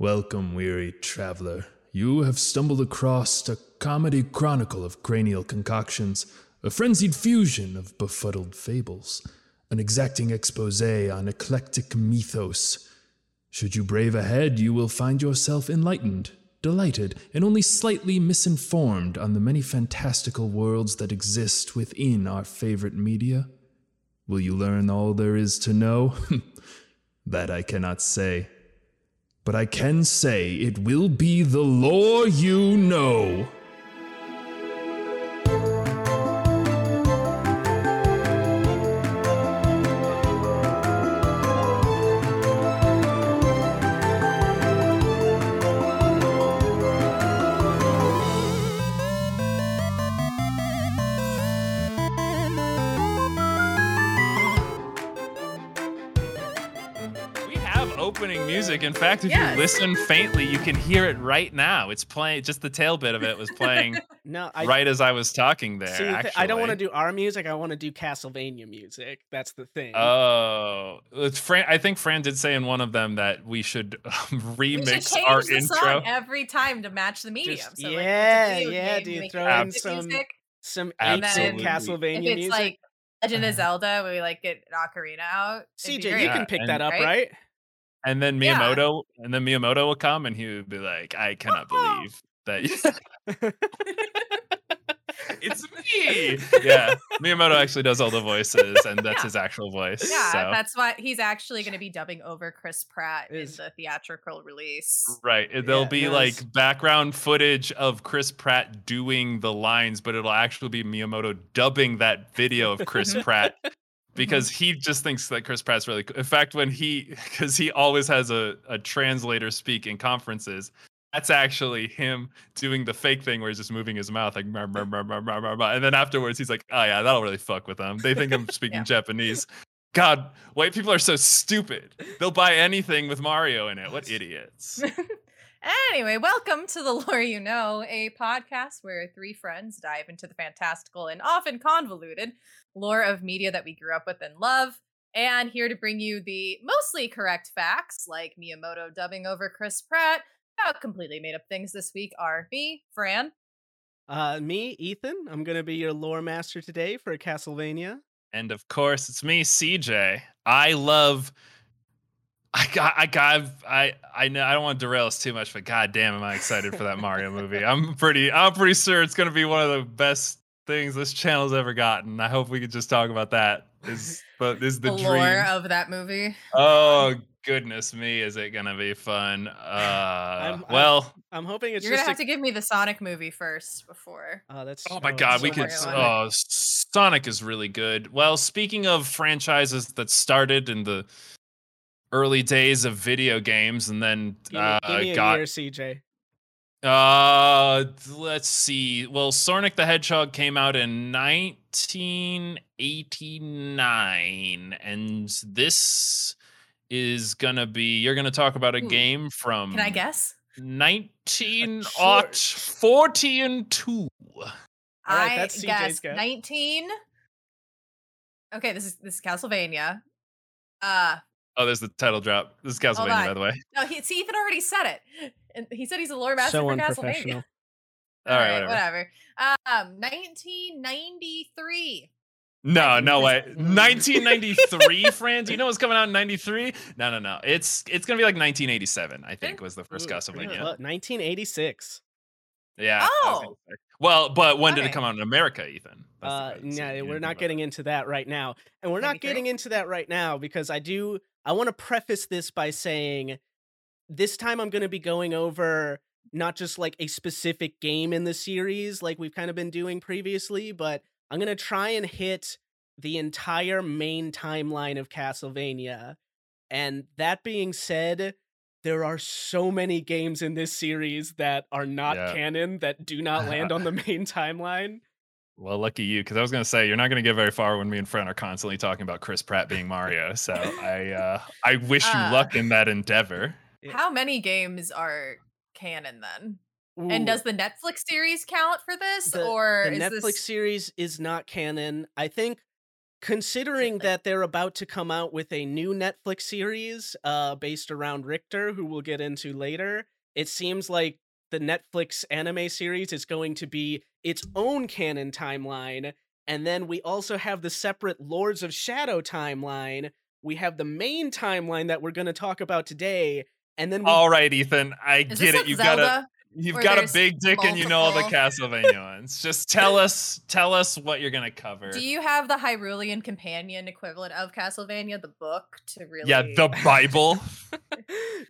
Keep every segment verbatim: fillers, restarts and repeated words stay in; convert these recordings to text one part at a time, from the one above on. Welcome, weary traveler. You have stumbled across a comedy chronicle of cranial concoctions, a frenzied fusion of befuddled fables, an exacting expose on eclectic mythos. Should you brave ahead, you will find yourself enlightened, delighted, and only slightly misinformed on the many fantastical worlds that exist within our favorite media. Will you learn all there is to know? That I cannot say. But I can say it will be the lore you know. Opening music. In fact, if yes. you listen faintly, you can hear it right now. It's playing. Just the tail bit of it was playing. no, I, right as I was talking there. See, actually. I don't want to do our music. I want to do Castlevania music. That's the thing. Oh, it's Fran. I think Fran did say in one of them that we should um, remix we should our the intro song every time to match the medium. Just, so, like, yeah, yeah. Do you throw in some music? some absolutely. Castlevania if it's music? Like Legend of Zelda, where we like get an ocarina out. C J, you yeah, can pick and, that up, right? right? And then Miyamoto, yeah. and then Miyamoto will come, and he would be like, "I cannot oh. believe that you- it's me." Yeah, Miyamoto actually does all the voices, and that's yeah. his actual voice. Yeah, so. That's why he's actually going to be dubbing over Chris Pratt in the theatrical release. Right, there'll yeah, be yes. like background footage of Chris Pratt doing the lines, but it'll actually be Miyamoto dubbing that video of Chris Pratt. Because he just thinks that Chris Pratt's really cool. In fact, when he, because he always has a, a translator speak in conferences, that's actually him doing the fake thing where he's just moving his mouth like, mar, mar, mar, mar, mar, mar. And then afterwards he's like, oh yeah, that'll really fuck with them. They think I'm speaking yeah. Japanese. God, white people are so stupid. They'll buy anything with Mario in it. What idiots. Anyway, welcome to The Lore You Know, a podcast where three friends dive into the fantastical and often convoluted lore of media that we grew up with and love, and here to bring you the mostly correct facts, like Miyamoto dubbing over Chris Pratt. About completely made up things this week are me, Fran. Uh, me, Ethan. I'm going to be your lore master today for Castlevania. And of course, it's me, C J. I love... I got, I got, I, I know, I don't want to derail us too much, but goddamn, am I excited for that Mario movie? I'm pretty, I'm pretty sure it's gonna be one of the best things this channel's ever gotten. I hope we could just talk about that. Is, but is the, the dream lore of that movie? Oh goodness me, is it gonna be fun? Uh, I'm, well, I'm, I'm hoping it's. You're just gonna a... have to give me the Sonic movie first before. Oh, that's. Oh my oh, God, we could. Oh, Sonic is really good. Well, speaking of franchises that started in the early days of video games, and then uh, give me a got year, C J. Uh, let's see. Well, Sonic the Hedgehog came out in nineteen eighty-nine, and this is gonna be. You're gonna talk about a Ooh. game from. Can I guess? nineteen forty-two. All right, that's C J's guess. Nineteen. Okay, this is this is Castlevania. Uh. Oh, there's the title drop. This is Castlevania, by the way. No, he, see, Ethan already said it. And he said he's a lore master so for Castlevania. All right, whatever. whatever. Um, nineteen ninety-three. No, no way. nineteen ninety-three, Fran? Do you know what's coming out in ninety-three? No, no, no. It's it's going to be like nineteen eighty-seven, I think, was the first Ooh, Castlevania. Yeah, well, nineteen eighty-six. Yeah. Oh! Well, but when okay. did it come out in America, Ethan? Uh, no, nah, we're not getting it. into that right now. And we're not getting into that right now because I do... I want to preface this by saying this time I'm going to be going over not just like a specific game in the series like we've kind of been doing previously, but I'm going to try and hit the entire main timeline of Castlevania. And that being said, there are so many games in this series that are not yeah. canon that do not land on the main timeline. Well, lucky you, because I was going to say, you're not going to get very far when me and Fran are constantly talking about Chris Pratt being Mario. So I uh, I wish you uh, luck in that endeavor. How many games are canon then? Ooh. And does the Netflix series count for this? The, or the is Netflix this... series is not canon. I think Considering that they're about to come out with a new Netflix series uh, based around Richter, who we'll get into later, it seems like the Netflix anime series is going to be its own canon timeline. And then we also have the separate Lords of Shadow timeline. We have the main timeline that we're going to talk about today. And then we... All right, Ethan, I get it. Like you've got a you've got a big dick multiple. And you know all the Castlevania ones. Just tell us tell us what you're going to cover. Do you have the Hyrulean Companion equivalent of Castlevania, the book, to really... Yeah, the Bible.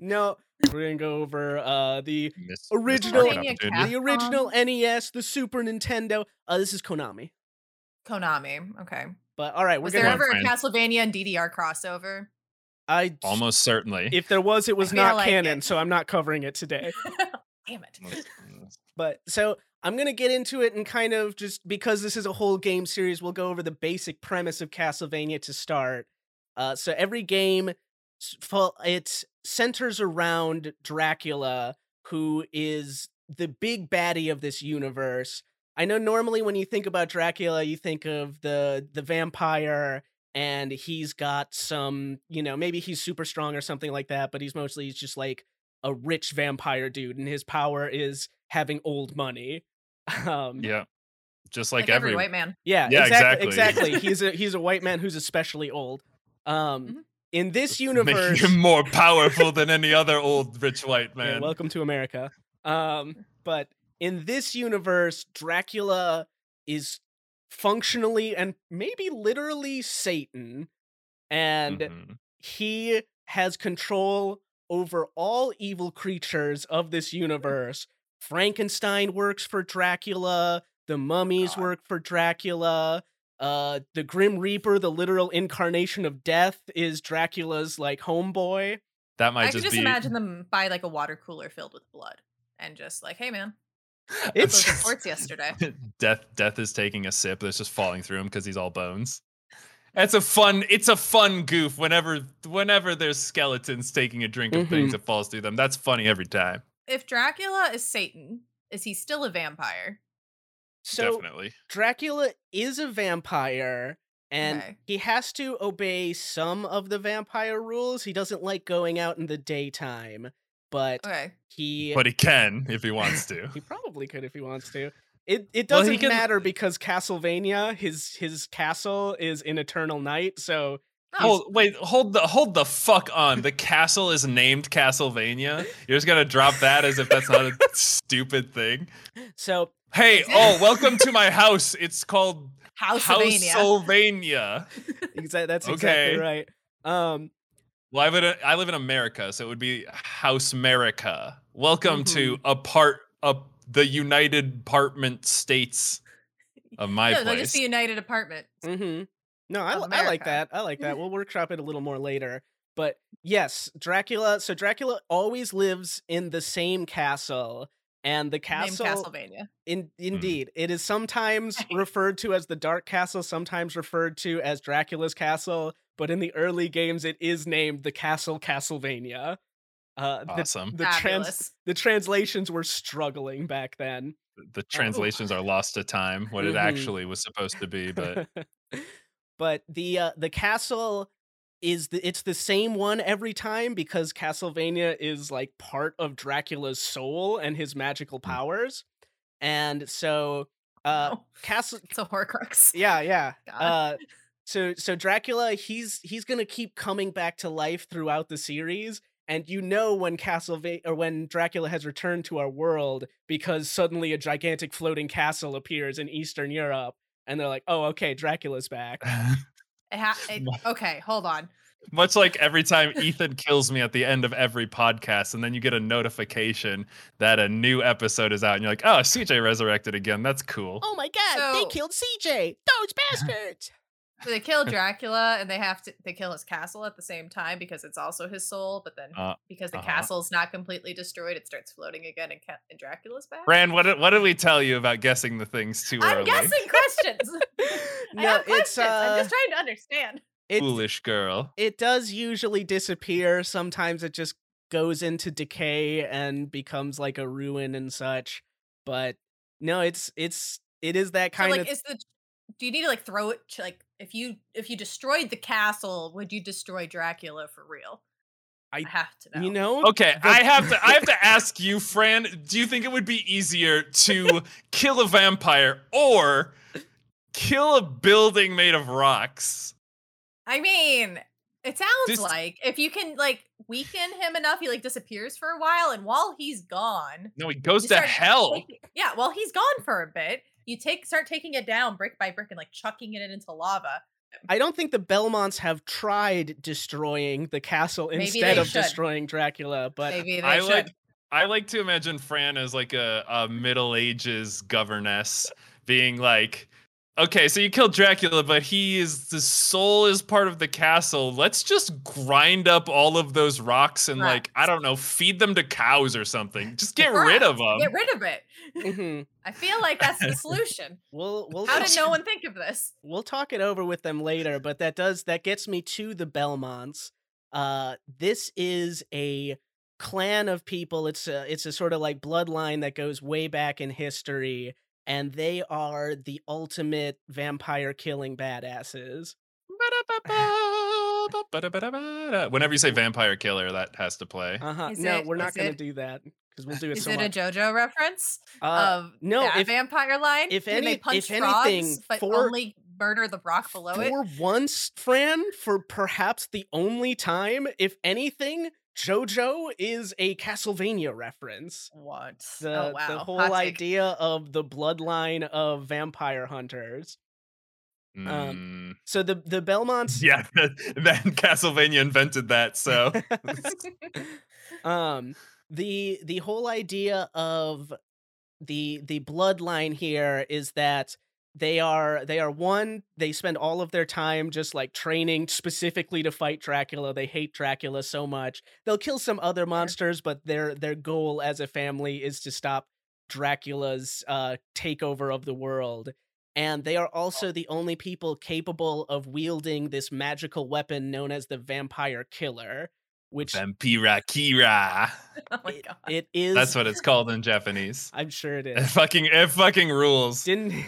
No, we're going to go over uh, the Miss, original the original N E S, the Super Nintendo. Uh, this is Konami. Konami, okay. But all right, we're was gonna... there ever a Castlevania and D D R crossover? I almost certainly. If there was, it was not like canon, it. So I'm not covering it today. Damn it! But so I'm gonna get into it and kind of just because this is a whole game series, we'll go over the basic premise of Castlevania to start. Uh, so every game, it centers around Dracula, who is the big baddie of this universe. I know normally when you think about Dracula, you think of the the vampire and he's got some, you know, maybe he's super strong or something like that, but he's mostly he's just like a rich vampire dude and his power is having old money. Um, yeah. Just like, like every, every white man. Yeah, yeah exactly. Exactly. exactly. He's a he's a white man who's especially old. Um, mm-hmm. In this universe. Making him more powerful than any other old rich white man. Yeah, welcome to America. Um, but in this universe, Dracula is functionally and maybe literally Satan, and mm-hmm. he has control over all evil creatures of this universe. Frankenstein works for Dracula, the mummies God. work for Dracula, uh, the Grim Reaper, the literal incarnation of death, is Dracula's like homeboy. That might I just could just be... imagine them by like a water cooler filled with blood and just like, hey man. It's just, sports yesterday. Death, death is taking a sip. That's just falling through him because he's all bones. That's a fun. It's a fun goof. Whenever, whenever there's skeletons taking a drink of mm-hmm. things that falls through them, that's funny every time. If Dracula is Satan, is he still a vampire? So definitely, Dracula is a vampire, and okay. he has to obey some of the vampire rules. He doesn't like going out in the daytime. But okay. he But he can if he wants to. He probably could if he wants to. It it doesn't well, can... matter because Castlevania, his his castle is in eternal night, so Oh wait, hold the hold the fuck on. The castle is named Castlevania. You're just gonna drop that as if that's not a stupid thing. So Hey, oh, welcome to my house. It's called House-Sylvania. House-Sylvania. Exactly, that's okay. Exactly right. Um Well, I live, in, I live in America, so it would be House-Merica. Welcome mm-hmm. to a part of the United Apartment States of my no, place. No, just the United Apartment. Mm-hmm. No, I, I like that. I like that. We'll workshop it a little more later. But yes, Dracula. So Dracula always lives in the same castle. And the castle... Named Castlevania. In, indeed. Mm. It is sometimes referred to as the Dark Castle, sometimes referred to as Dracula's Castle. But in the early games, it is named the Castle Castlevania. Uh, awesome. The, the, trans- the translations were struggling back then. The, the translations oh. are lost to time, what mm-hmm. it actually was supposed to be. But but the uh, the castle, is the, it's the same one every time because Castlevania is like part of Dracula's soul and his magical powers. And so... Uh, oh, Castle- it's a Horcrux. Yeah, yeah. God. Uh, So so Dracula, he's he's going to keep coming back to life throughout the series. And you know when Castlevania or when Dracula has returned to our world because suddenly a gigantic floating castle appears in Eastern Europe. And they're like, oh, okay, Dracula's back. It ha- it, okay, hold on. Much like every time Ethan kills me at the end of every podcast, and then you get a notification that a new episode is out. And you're like, oh, C J resurrected again. That's cool. Oh, my God, so- they killed C J. Those bastards. So they kill Dracula and they have to they kill his castle at the same time because it's also his soul. But then uh, because the uh-huh. castle's not completely destroyed, it starts floating again and, ca- and Dracula's back. Brand, what did, what did we tell you about guessing the things too early? I'm guessing questions. No, I have questions. It's, uh, I'm just trying to understand. It, Foolish girl. It does usually disappear. Sometimes it just goes into decay and becomes like a ruin and such. But no, it's it's it is that kind so, like, of. Is the do you need to like throw it to, like if you if you destroyed the castle, would you destroy Dracula for real? I, I have to know. You know? Okay, but- I have to I have to ask you, Fran, do you think it would be easier to kill a vampire or kill a building made of rocks? I mean, it sounds Dis- like if you can like weaken him enough, he like disappears for a while, and while he's gone, no, he goes to hell. Taking, yeah, while he's gone for a bit, you take start taking it down brick by brick and like chucking it into lava. I don't think the Belmonts have tried destroying the castle Maybe instead of should. destroying Dracula, but Maybe they I should. like I like to imagine Fran as like a, a Middle Ages governess being like, okay, so you killed Dracula, but he is the soul is part of the castle. Let's just grind up all of those rocks and right. like, I don't know, feed them to cows or something. Just get right. rid of them. Get rid of it. Mm-hmm. I feel like that's the solution. we'll, we'll How did no one think of this? We'll talk it over with them later, but that does that gets me to the Belmonts. Uh, this is a clan of people. It's a, it's a sort of like bloodline that goes way back in history. And they are the ultimate vampire-killing badasses. Whenever you say vampire killer, that has to play. Uh-huh. No, it, we're not going to do that, because we'll do it so much. Is it a JoJo reference? Uh, of no, that if, vampire line? If, any, punch if frogs, anything, but for, only murder the rock below for it? For once, Fran, for perhaps the only time, if anything... JoJo is a Castlevania reference. What? The, oh, wow. The whole idea of the bloodline of vampire hunters. Mm. Um, so the, the Belmonts... Yeah, then Castlevania invented that, so... um, the the whole idea of the the bloodline here is that they are, they are one, they spend all of their time just like training specifically to fight Dracula. They hate Dracula so much. They'll kill some other monsters, but their their goal as a family is to stop Dracula's uh, takeover of the world. And they are also the only people capable of wielding this magical weapon known as the Vampire Killer, which... Vampira Kira. Oh my God. It, it is... That's what it's called in Japanese. I'm sure it is. It fucking, it fucking rules. Didn't...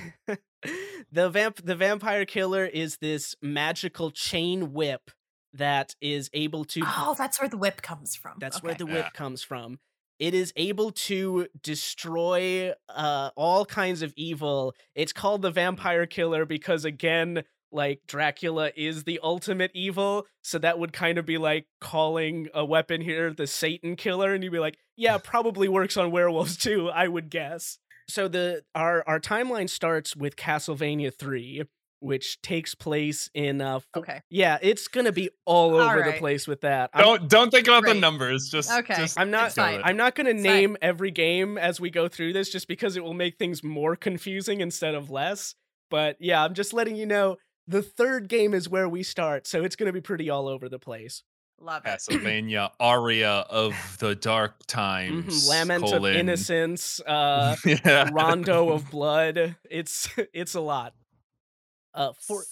The vamp the vampire killer is this magical chain whip that is able to Oh, that's where the whip comes from. That's okay. where the whip yeah. comes from. It is able to destroy uh, all kinds of evil. It's called the vampire killer because again, like Dracula is the ultimate evil, so that would kind of be like calling a weapon here the Satan killer, and you'd be like, yeah, probably works on werewolves too, I would guess. So the our, our timeline starts with Castlevania three, which takes place in uh four, okay. Yeah, it's gonna be all over all right. the place with that. I'm, don't don't think about right. the numbers. Just okay. Just I'm not I'm not gonna it's name fine. every game as we go through this, just because it will make things more confusing instead of less. But yeah, I'm just letting you know the third game is where we start, so it's gonna be pretty all over the place. Love it. Castlevania Aria of the Dark Times. Mm-hmm. Lament colon. of Innocence, uh, yeah. Rondo of Blood. It's it's a lot. Uh, for,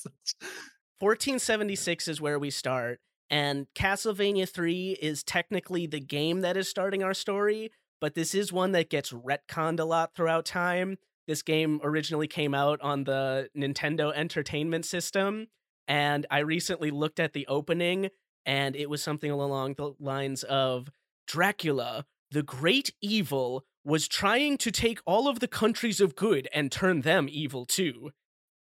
fourteen seventy-six is where we start, and Castlevania three is technically the game that is starting our story, but this is one that gets retconned a lot throughout time. This game originally came out on the Nintendo Entertainment System, and I recently looked at the opening, and it was something along the lines of, Dracula, the great evil, was trying to take all of the countries of good and turn them evil too.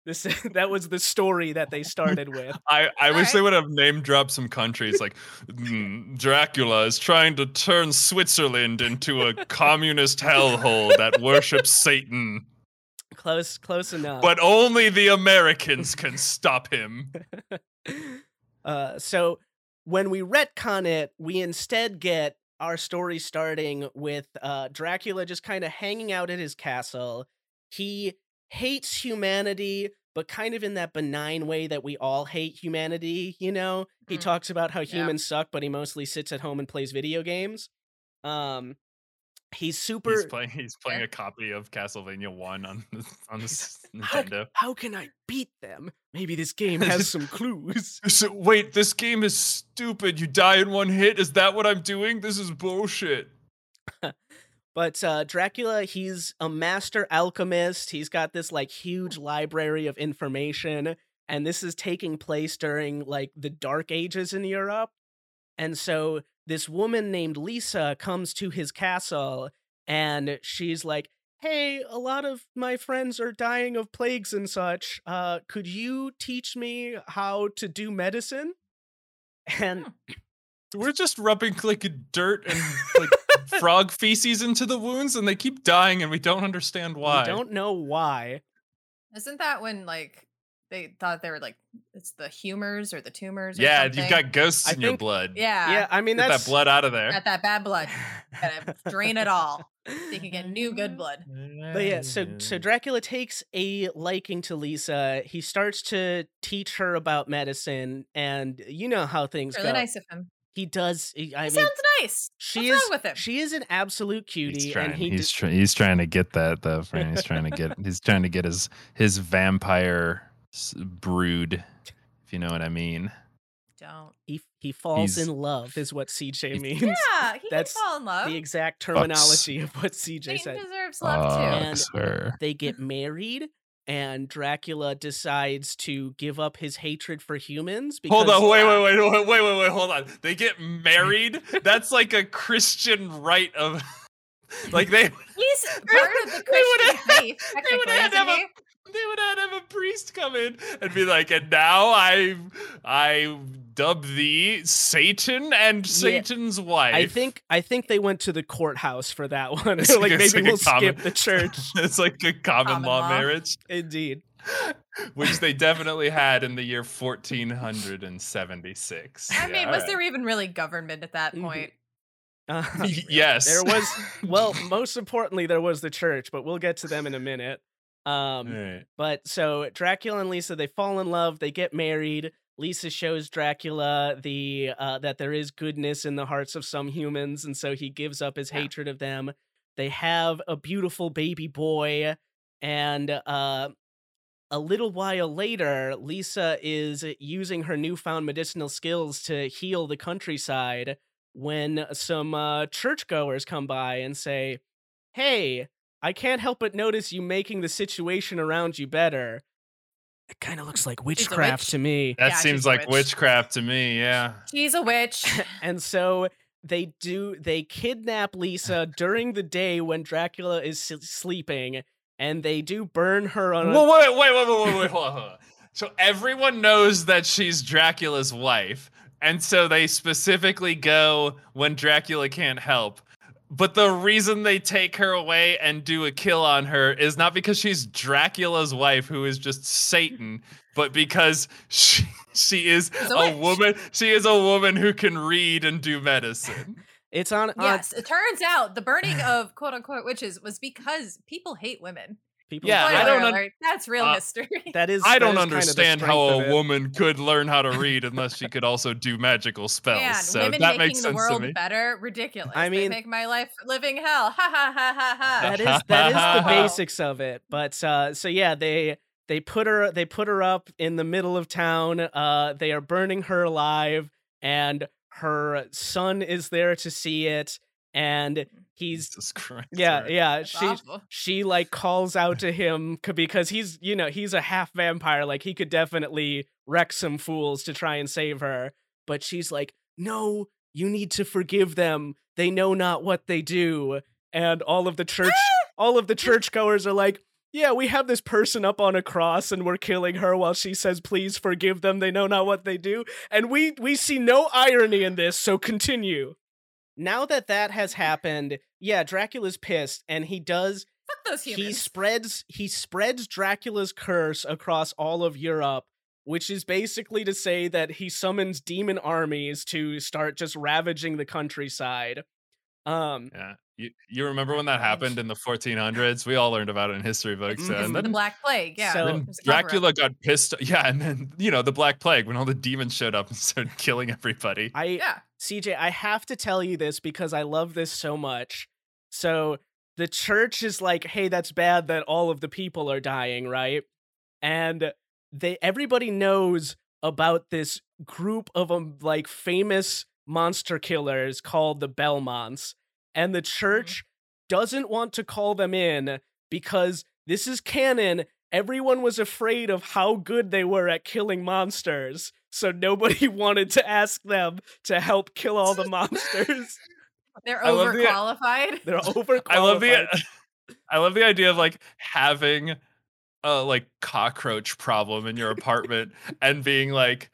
This That was the story that they started with. I, I wish right. they would have name dropped some countries. Like, mm, Dracula is trying to turn Switzerland into a communist hellhole that worships Satan. Close, close enough. But only the Americans can stop him. Uh, so... When we retcon it, we instead get our story starting with uh, Dracula just kind of hanging out at his castle. He hates humanity, but kind of in that benign way that we all hate humanity, you know? Mm. He talks about how humans yeah. suck, but he mostly sits at home and plays video games. Um, he's super... He's playing, he's playing yeah. a copy of Castlevania one on the, on the Nintendo. How, how can I beat them? Maybe this game has some clues. So, wait, this game is stupid. You die in one hit? Is that what I'm doing? This is bullshit. But uh, Dracula, he's a master alchemist. He's got this like huge library of information. And this is taking place during like the Dark Ages in Europe. And so this woman named Lisa comes to his castle and she's like, hey, a lot of my friends are dying of plagues and such. Uh, could you teach me how to do medicine? And we're just rubbing like dirt and like frog feces into the wounds and they keep dying and we don't understand why. We don't know why. Isn't that when like they thought they were like it's the humors or the tumors or yeah, something? You've got ghosts I in think, your blood. Yeah. Yeah, I mean get that's that blood out of there. Got that bad blood. Gotta drain it all. So you can get new good blood. But yeah, so so Dracula takes a liking to Lisa. He starts to teach her about medicine and you know how things really go. Really nice of him. He does. He, I he mean, sounds nice. She What's is, wrong with him? She is an absolute cutie. He's trying, and he he's, d- try, he's trying to get that though. Friend. He's trying to get. He's trying to get his his vampire brood. If you know what I mean. Don't. He he falls he's, in love is what C J means. Yeah, he That's can fall in love. The exact terminology Bucks. Of what C J Satan said. He deserves love Bucks, too. And they get married. And Dracula decides to give up his hatred for humans. Because hold on, wait, wait, wait, wait, wait, wait, wait, hold on. They get married? That's like a Christian rite of... Like they... He's part of the Christian faith, technically, isn't have he? A, they would have a priest come in and be like, and now I I dub thee Satan and yeah. Satan's wife. I think I think they went to the courthouse for that one. It's like, like maybe like we'll common, skip the church. It's like a common, common law, law marriage. Indeed. Which they definitely had in the year fourteen seventy-six. I yeah, mean, was right. there even really government at that point? Mm-hmm. Uh, yes. There was, well, most importantly, there was the church, but we'll get to them in a minute. Um, right. But so Dracula and Lisa, they fall in love. They get married. Lisa shows Dracula the uh, that there is goodness in the hearts of some humans. And so he gives up his yeah. hatred of them. They have a beautiful baby boy. And uh, a little while later, Lisa is using her newfound medicinal skills to heal the countryside. When some uh, churchgoers come by and say, hey, I can't help but notice you making the situation around you better. It kind of looks like witchcraft to me. That yeah, seems like witch. witchcraft to me, yeah. She's a witch. And so they do, they kidnap Lisa during the day when Dracula is sleeping, and they do burn her on a... Whoa, wait, wait, wait, wait, wait, wait, hold on, hold on. So everyone knows that she's Dracula's wife. And so they specifically go when Dracula can't help. But the reason they take her away and do a kill on her is not because she's Dracula's wife, who is just Satan, but because she she is so a much. woman. She is a woman who can read and do medicine. It's on. Yes, on... it turns out the burning of quote unquote witches was because people hate women. People yeah, I don't un- that's real uh, mystery. That is, I don't understand kind of how a woman could learn how to read unless she could also do magical spells. Man, so women that making makes sense the world to me. Better, ridiculous. I mean, they make my life living hell. Ha ha ha ha ha. That is that is the basics of it. But uh, so yeah, they they put her they put her up in the middle of town. Uh, they are burning her alive, and her son is there to see it. And he's Jesus Christ, yeah right. yeah That's she awful. She like calls out to him because he's you know he's a half vampire, like he could definitely wreck some fools to try and save her, but she's like, no, you need to forgive them, they know not what they do. And all of the church all of the churchgoers are like, yeah, we have this person up on a cross and we're killing her while she says, please forgive them, they know not what they do. And we we see no irony in this, so continue. Now that that has happened, yeah, Dracula's pissed, and he does. Fuck those humans. He spreads. He spreads Dracula's curse across all of Europe, which is basically to say that he summons demon armies to start just ravaging the countryside. Um, yeah, you, you remember when that happened in the fourteen hundreds? We all learned about it in history books. Mm-hmm. And then, the Black Plague. Yeah, so, then Dracula got pissed. Yeah, and then you know the Black Plague when all the demons showed up and started killing everybody. I yeah. C J, I have to tell you this because I love this so much. So the church is like, hey, that's bad that all of the people are dying, right? And they everybody knows about this group of um, like famous monster killers called the Belmonts. And the church doesn't want to call them in because this is canon. Everyone was afraid of how good they were at killing monsters, so nobody wanted to ask them to help kill all the monsters. They're overqualified. The, they're overqualified. I love the I love the idea of like having a like cockroach problem in your apartment and being like,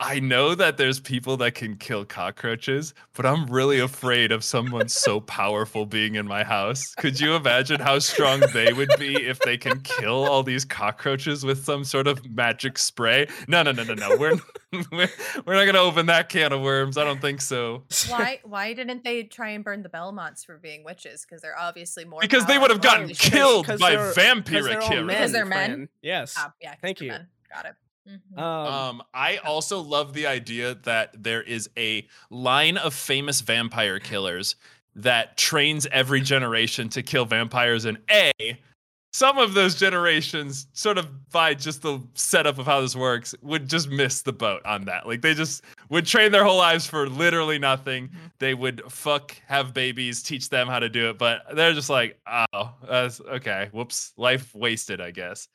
I know that there's people that can kill cockroaches, but I'm really afraid of someone so powerful being in my house. Could you imagine how strong they would be if they can kill all these cockroaches with some sort of magic spray? No, no, no, no, no. We're we're, we're not going to open that can of worms. I don't think so. Why why didn't they try and burn the Belmonts for being witches? Because they're obviously more Because powerful. They would have gotten oh, killed by vampiric heroes. Because they're men? Yes. Uh, yeah, Thank you. Men. Got it. Mm-hmm. Um, um, I also love the idea that there is a line of famous vampire killers that trains every generation to kill vampires. And A, some of those generations, sort of by just the setup of how this works, would just miss the boat on that. Like, they just would train their whole lives for literally nothing. Mm-hmm. They would fuck, have babies, teach them how to do it. But they're just like, oh, that's okay. Whoops. Life wasted, I guess.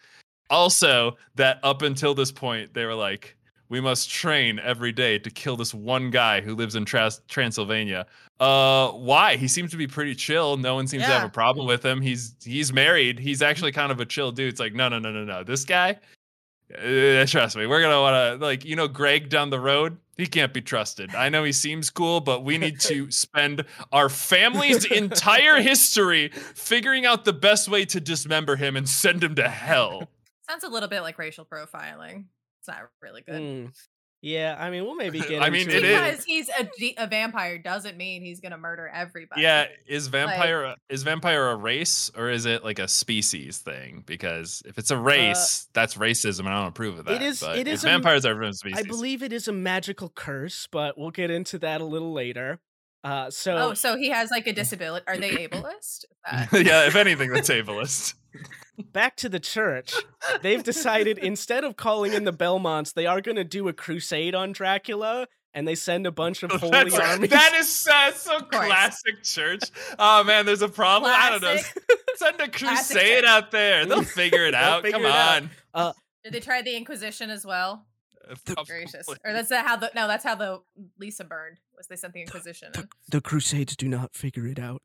Also, that up until this point, they were like, we must train every day to kill this one guy who lives in Trans- Transylvania. Uh, why? He seems to be pretty chill. No one seems yeah. to have a problem with him. He's he's married. He's actually kind of a chill dude. It's like, no, no, no, no, no. This guy, uh, trust me, we're going to want to, like, you know, Greg down the road, he can't be trusted. I know he seems cool, but we need to spend our family's entire history figuring out the best way to dismember him and send him to hell. Sounds a little bit like racial profiling. It's not really good. Mm. Yeah, I mean, we'll maybe get into I mean, it because is. he's a, a vampire doesn't mean he's gonna murder everybody. Yeah, is vampire like, is vampire a race or is it like a species thing? Because if it's a race, uh, that's racism, and I don't approve of that. It is. But it is. Vampires a, are a species. I believe it is a magical curse, but we'll get into that a little later. Uh, so oh, so he has like a disability. Are they ableist? Uh, yeah, if anything, that's ableist. Back to the church. They've decided instead of calling in the Belmonts, they are going to do a crusade on Dracula, and they send a bunch of holy that's, armies. That is uh, so classic church. Oh man, there's a problem. Classic. I don't know. Send a crusade out there. They'll figure it out. Figure Come it on. Out. Uh, Did they try the Inquisition as well? Oh, gracious. Or that's how the no, that's how the Lisa burned. Was they sent the Inquisition? The, the, the Crusades do not figure it out.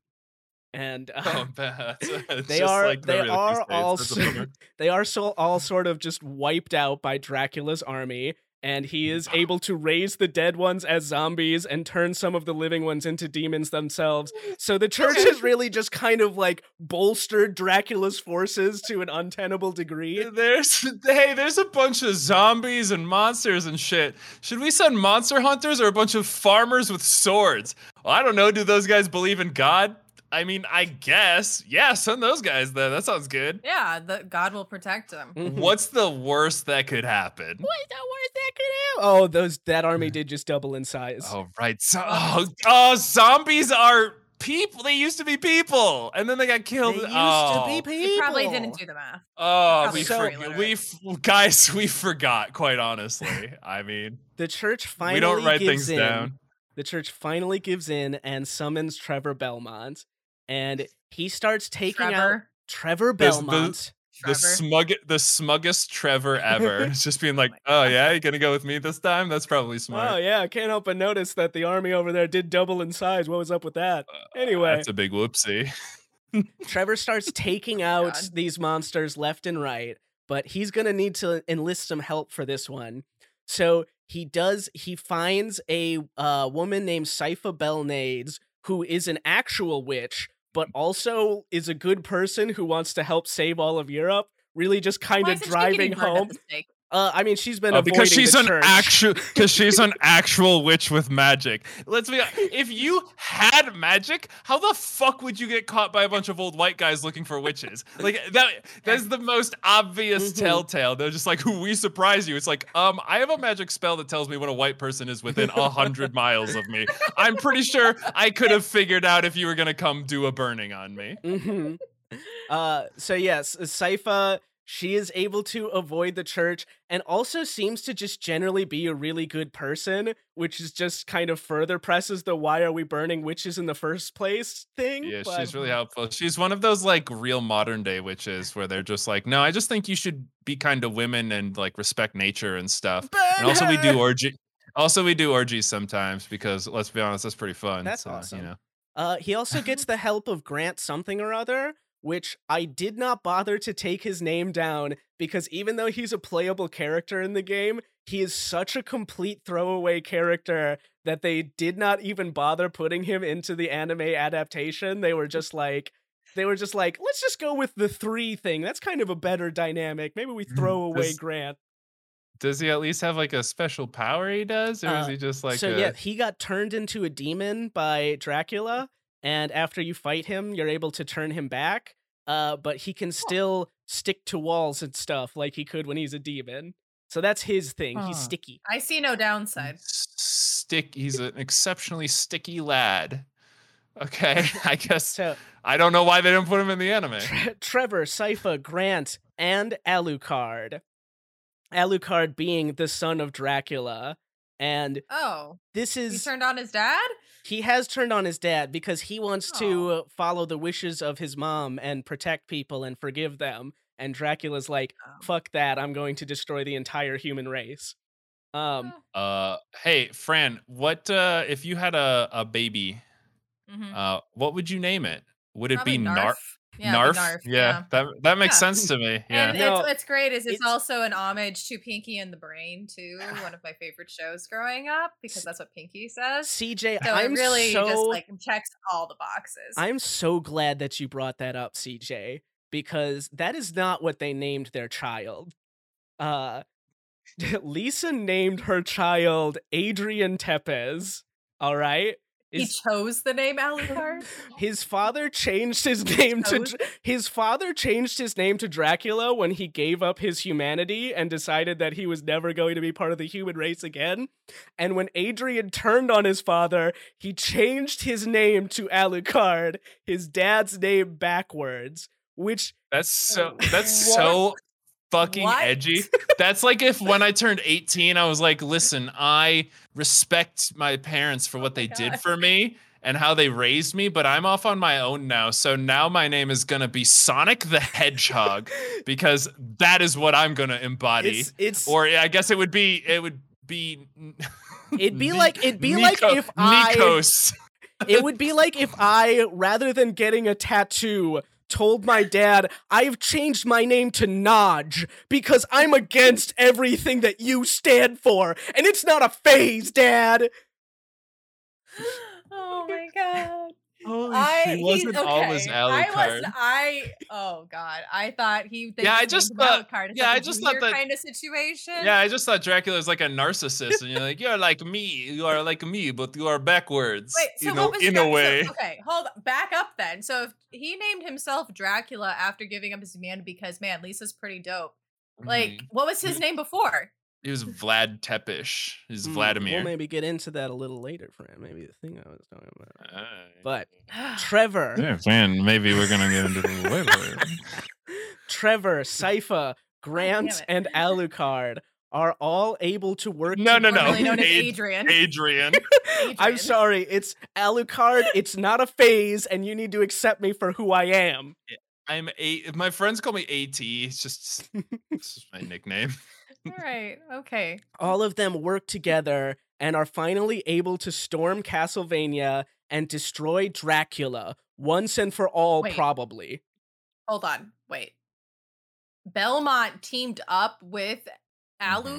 And uh, oh, it's they are like they are all so, they are so all sort of just wiped out by Dracula's army, and he is able to raise the dead ones as zombies and turn some of the living ones into demons themselves. So the church has really just kind of like bolstered Dracula's forces to an untenable degree. There's hey, there's a bunch of zombies and monsters and shit. Should we send monster hunters or a bunch of farmers with swords? Well, I don't know. Do those guys believe in God? I mean, I guess. Yeah, send those guys then. That sounds good. Yeah, the, God will protect them. What's the worst that could happen? What's the worst that could happen? Oh, those that army did just double in size. Oh, right. So, oh, oh, zombies are people. They used to be people, and then they got killed. They used oh. to be people. You probably didn't do the math. Oh, we so, forgot. We guys, we forgot. Quite honestly, I mean, the church finally we don't write gives things in. down. The church finally gives in and summons Trevor Belmont. And he starts taking Trevor. out Trevor Belmont. The, the, the smug, the smuggest Trevor ever. Just being like, oh, yeah, you're going to go with me this time? That's probably smart. Oh, yeah, I can't help but notice that the army over there did double in size. What was up with that? Uh, anyway. That's a big whoopsie. Trevor starts taking out God. these monsters left and right, but he's going to need to enlist some help for this one. So he does, he finds a uh, woman named Sypha Belnades, who is an actual witch, but also is a good person who wants to help save all of Europe, really just kind of driving home. Uh, I mean, she's been uh, avoiding because she's the an church. actual because she's an actual witch with magic. Let's be honest. If you had magic, how the fuck would you get caught by a bunch of old white guys looking for witches? Like that that's the most obvious mm-hmm. telltale. They're just like, we surprise you. It's like, um, I have a magic spell that tells me when a white person is within a hundred miles of me. I'm pretty sure I could have figured out if you were gonna come do a burning on me. Mm-hmm. Uh, so yes, Sypha She is able to avoid the church and also seems to just generally be a really good person, which is just kind of further presses the why are we burning witches in the first place thing. Yeah, but she's really helpful. She's one of those like real modern day witches where they're just like, no, I just think you should be kind to women and like respect nature and stuff. Burn and also her! we do orgy. Also, we do orgies sometimes because let's be honest, that's pretty fun. That's so awesome. You know. Uh, he also gets the help of Grant something or other, which I did not bother to take his name down because even though he's a playable character in the game, he is such a complete throwaway character that they did not even bother putting him into the anime adaptation. They were just like, they were just like, let's just go with the three thing. That's kind of a better dynamic. Maybe we throw away does, Grant. Does he at least have like a special power he does? Or uh, is he just like, so a... yeah, he got turned into a demon by Dracula. And after you fight him, you're able to turn him back. Uh, but he can still oh. stick to walls and stuff like he could when he's a demon. So that's his thing. Oh. He's sticky. I see no downside. Stick. He's an exceptionally sticky lad. Okay, I guess. So, I don't know why they didn't put him in the anime. Tre- Trevor, Sypha, Grant, and Alucard. Alucard being the son of Dracula. And oh, this is he turned on his dad. He has turned on his dad because he wants Aww. to follow the wishes of his mom and protect people and forgive them. And Dracula's like, fuck that. I'm going to destroy the entire human race. Um, uh, hey, Fran, what uh, if you had a, a baby, mm-hmm. uh, what would you name it? Would it Probably be Narf? Narf? Yeah, Narf? Narf yeah, yeah, that that makes yeah. sense to me. Yeah, and no, it's, what's great is it's, it's also an homage to Pinky and the Brain too, one of my favorite shows growing up because that's what Pinky says. C J, so I'm it really so, just like checks all the boxes. I'm so glad that you brought that up, C J, because that is not what they named their child. Uh, Lisa named her child Adrian Tepes. All right. He chose the name Alucard. His father changed his name to his father changed his name to Dracula when he gave up his humanity and decided that he was never going to be part of the human race again. And when Adrian turned on his father, he changed his name to Alucard, his dad's name backwards, which that's so that's what? so fucking what? edgy. That's like if when I turned eighteen, I was like, listen, I respect my parents for what oh they God. did for me and how they raised me, but I'm off on my own now. So now my name is going to be Sonic the Hedgehog because that is what I'm going to embody. It's, it's, or I guess it would be, it would be, it'd be like, it'd be Nico, like if I, Nikos. It would be like if I, rather than getting a tattoo, told my dad, I've changed my name to Nodge because I'm against everything that you stand for, and it's not a phase, Dad. Oh my God. Holy I, he wasn't okay. always Alucard. I was I oh god. I thought he Yeah, I just thought Yeah, like I just thought that kind of situation. Yeah, I just thought Dracula was like a narcissist and you're like, you're like me, you are like me, but you are backwards. Wait, so you know, what was in Dra- a way. So, okay, hold on. Back up then. So if he named himself Dracula after giving up his humanity because man, Lisa's pretty dope. Like, mm-hmm. what was his name before? He was Vlad Tepish. He's mm, Vladimir. We'll maybe get into that a little later, Fran. Maybe the thing I was talking about. Uh, but Trevor. Yeah, Fran, maybe we're going to get into the way later. Trevor, Sypha, Grant, oh, and Alucard are all able to work. No, no, no. Known as Adrian. Adrian. Adrian. I'm sorry. It's Alucard. It's not a phase, and you need to accept me for who I am. I'm a. My friends call me AT. It's just, it's just my nickname. All right, okay. All of them work together and are finally able to storm Castlevania and destroy Dracula once and for all, wait. probably. Hold on, wait. Belmont teamed up with Alucard,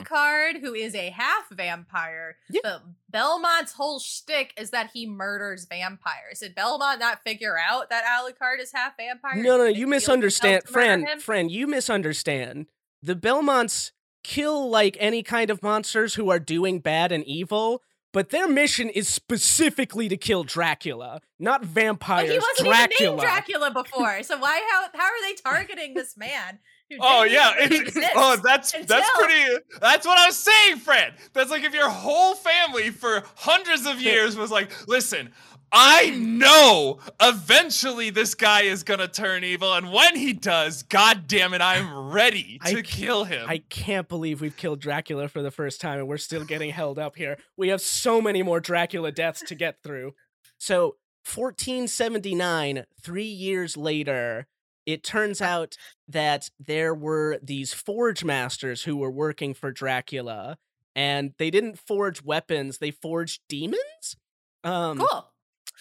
mm-hmm. who is a half vampire, yeah. but Belmont's whole shtick is that he murders vampires. Did Belmont not figure out that Alucard is half vampire? No, no, you misunderstand. Friend, friend, you misunderstand. The Belmonts kill like any kind of monsters who are doing bad and evil, but their mission is specifically to kill Dracula, not vampires. But he wasn't Dracula. even named Dracula before, so why how how are they targeting this man? Oh yeah, it's, oh that's until... that's pretty. That's what I was saying, Fred. That's like if your whole family for hundreds of years was like, listen, I know eventually this guy is going to turn evil. And when he does, God damn it, I'm ready to I kill him. I can't believe we've killed Dracula for the first time and we're still getting held up here. We have so many more Dracula deaths to get through. So fourteen seventy-nine, three years later, it turns out that there were these forge masters who were working for Dracula, and they didn't forge weapons. They forged demons. Um, cool.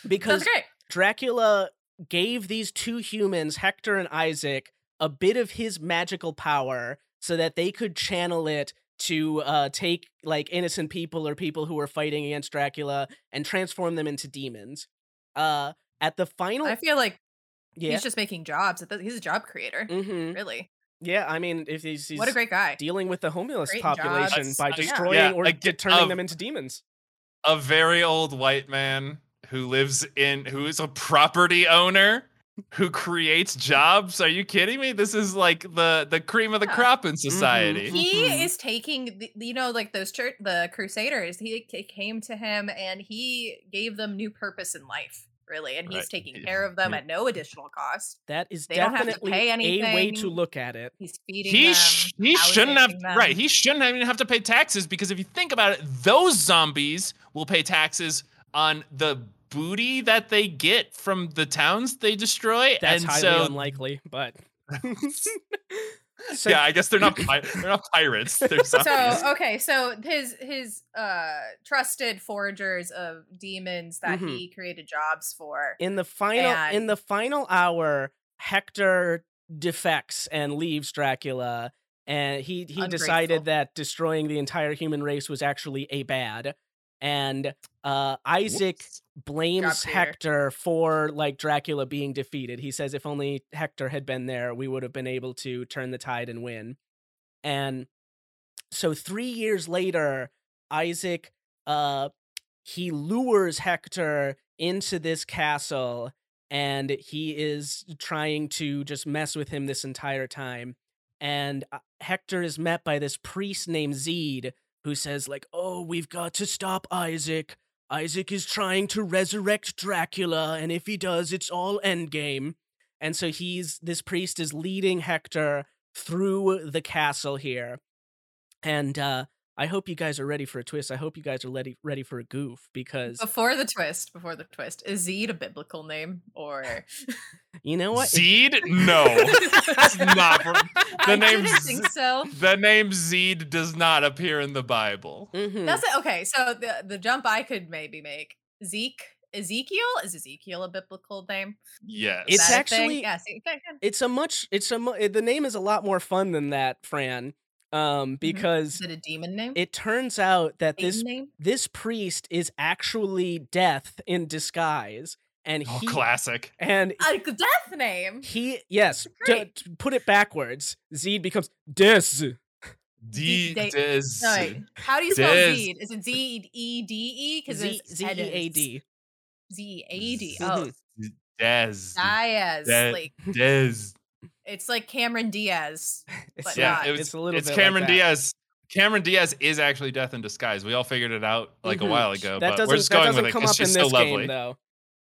Because sounds great. Dracula gave these two humans, Hector and Isaac, a bit of his magical power so that they could channel it to uh, take like innocent people or people who were fighting against Dracula and transform them into demons. Uh, at the final, I feel like yeah. he's just making jobs. He's a job creator, mm-hmm. really. Yeah, I mean, if he's, he's what a great guy dealing with the homeless great population by destroying yeah. or like, turning um, them into demons. A very old white man who lives in, who is a property owner, who creates jobs. Are you kidding me? This is like the, the cream of the yeah. crop in society. Mm-hmm. He mm-hmm. is taking, the, you know, like those church, the Crusaders, he it came to him and he gave them new purpose in life, really. And he's right. taking yeah. care of them yeah. at no additional cost. That is they definitely don't have to pay anything. A way to look at it. He's feeding he them. Sh- he shouldn't have, them. right. He shouldn't even have to pay taxes, because if you think about it, those zombies will pay taxes on the booty that they get from the towns they destroy. That's and highly so... unlikely, but so... yeah, I guess they're not pi- they're not pirates. They're zombies. So okay, so his his uh, trusted foragers of demons that mm-hmm. he created jobs for. In the final and... in the final hour, Hector defects and leaves Dracula, and he he Ungrateful. decided that destroying the entire human race was actually a bad. And uh, Isaac Whoops. blames Hector for like Dracula being defeated. He says, if only Hector had been there, we would have been able to turn the tide and win. And so three years later, Isaac, uh, he lures Hector into this castle, and he is trying to just mess with him this entire time. And Hector is met by this priest named Zed, who says, like, oh, we've got to stop Isaac. Isaac is trying to resurrect Dracula, and if he does, it's all endgame. And so he's, this priest is leading Hector through the castle here. And uh, I hope you guys are ready for a twist. I hope you guys are ready, ready for a goof, because... Before the twist, before the twist, is Zed a biblical name, or... You know what? Zed? No. It's not. The I name didn't Z- think so. The name Zed does not appear in the Bible. Mm-hmm. That's it. Okay, so the, the jump I could maybe make. Zeke? Ezekiel? Is Ezekiel a biblical name? Yes. Is it's actually... Yes. It's a much... It's a, the name is a lot more fun than that, Fran. Um, because is it a demon name? It turns out that demon this name? this priest is actually Death in disguise, and oh, he classic and a death name. He yes, d- put it backwards. Zed becomes Des. D Des. Sorry, how do you spell Zed? Is it Z E D E? Because it's Z E A D. Z A D. Oh, Des. Diaz. Like Des. It's like Cameron Diaz. But yeah, not. It was, it's a little it's bit Cameron like Diaz. Cameron Diaz is actually Death in disguise. We all figured it out like mm-hmm. a while ago, that but we're just going with it. It's just so lovely. Game, though.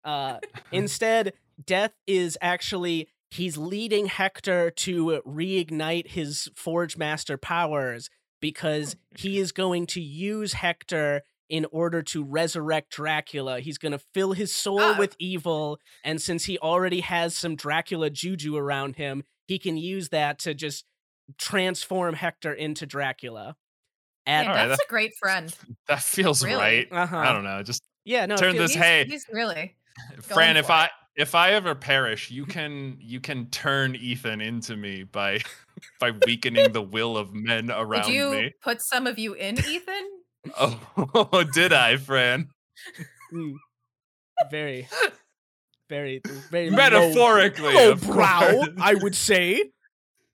Uh, instead, Death is actually, he's leading Hector to reignite his Forge Master powers, because he is going to use Hector in order to resurrect Dracula. He's going to fill his soul oh. with evil, and since he already has some Dracula juju around him, he can use that to just transform Hector into Dracula. And yeah, that's that, a great friend. That feels really. right. Uh-huh. I don't know. Just yeah, no, turn feels, this. He's, hey, he's really Fran. If I it. if I ever perish, you can you can turn Ethan into me by by weakening the will of men around Did you me. Put some of you in Ethan. Oh, did I, Fran? Mm. Very, very, very metaphorically. Low, low brow, I would say.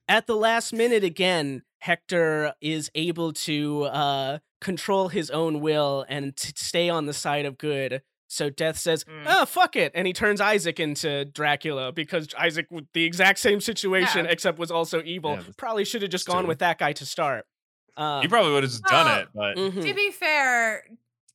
At the last minute, again, Hector is able to uh, control his own will and t- stay on the side of good. So Death says, mm. "Ah, oh, fuck it," and he turns Isaac into Dracula, because Isaac, with the exact same situation, yeah. except was also evil, yeah, probably should have just gone true. with that guy to start. Um, you probably would have just done well, it, but... Mm-hmm. To be fair,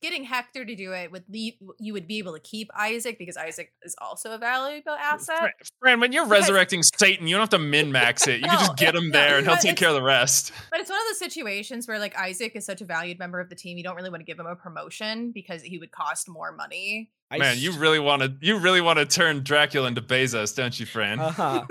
getting Hector to do it would leave, you would be able to keep Isaac because Isaac is also a valuable asset. Fran, when you're because, resurrecting Satan, you don't have to min-max it. You no, can just get him there no, and he'll take care of the rest. But it's one of those situations where like Isaac is such a valued member of the team, you don't really want to give him a promotion because he would cost more money. I Man, you really want to you really want to turn Dracula into Bezos, don't you, Fran? Uh-huh.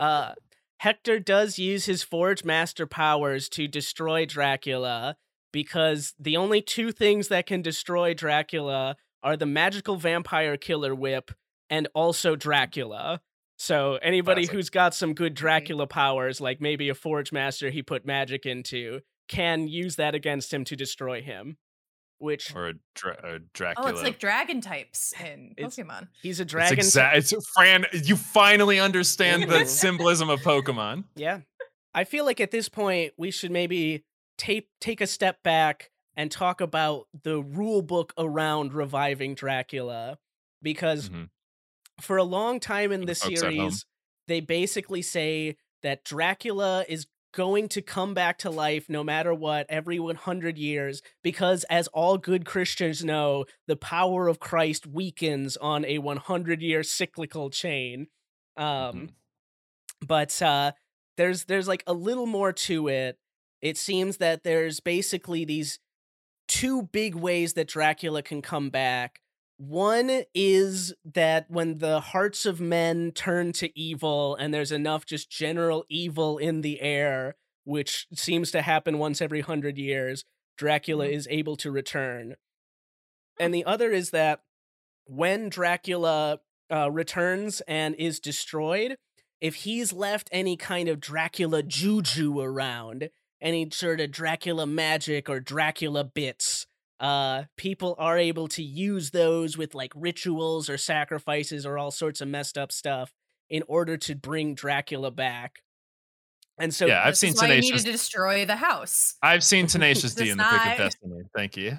uh, Hector does use his Forge Master powers to destroy Dracula, because the only two things that can destroy Dracula are the magical vampire killer whip and also Dracula. So anybody Classic. Who's got some good Dracula powers, like maybe a Forge Master he put magic into, can use that against him to destroy him. Which or a, dra- a Dracula. Oh, it's like dragon types in it's, Pokemon. He's a dragon. It's exa- it's, Fran, you finally understand the symbolism of Pokemon. Yeah. I feel like at this point, we should maybe tape, take a step back and talk about the rule book around reviving Dracula. Because mm-hmm. for a long time in this series, they basically say that Dracula is going to come back to life no matter what every one hundred years, because as all good Christians know, the power of Christ weakens on a one hundred year cyclical chain. Um, mm-hmm. But uh, there's there's like a little more to it. It seems that there's basically these two big ways that Dracula can come back. One is that when the hearts of men turn to evil and there's enough just general evil in the air, which seems to happen once every hundred years, Dracula is able to return. And the other is that when Dracula uh, returns and is destroyed, if he's left any kind of Dracula juju around, any sort of Dracula magic or Dracula bits, Uh, people are able to use those with like rituals or sacrifices or all sorts of messed up stuff in order to bring Dracula back. And so, yeah, I've seen Tenacious. Why you needed to destroy the house. I've seen Tenacious D in the not... Pick of Destiny. Thank you.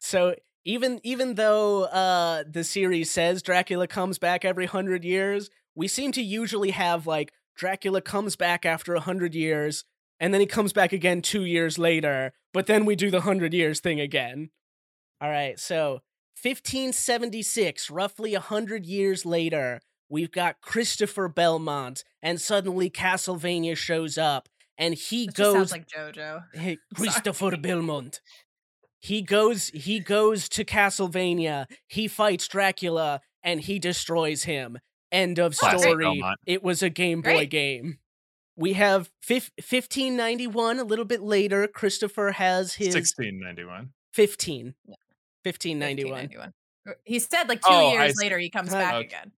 So even even though uh, the series says Dracula comes back every hundred years, we seem to usually have like Dracula comes back after a hundred years. And then he comes back again two years later, but then we do the hundred years thing again. All right, so fifteen seventy-six, roughly a hundred years later, we've got Christopher Belmont, and suddenly Castlevania shows up, and he that goes. Just sounds like JoJo. Hey, Christopher Sorry. Belmont. He goes. He goes to Castlevania. He fights Dracula, and he destroys him. End of story. Oh, it was a Game Boy Great. game. We have fifteen ninety-one, a little bit later, Christopher has his... sixteen ninety-one. fifteen. Yeah. fifteen ninety-one. He said like two oh, years I later he comes uh, back okay. again.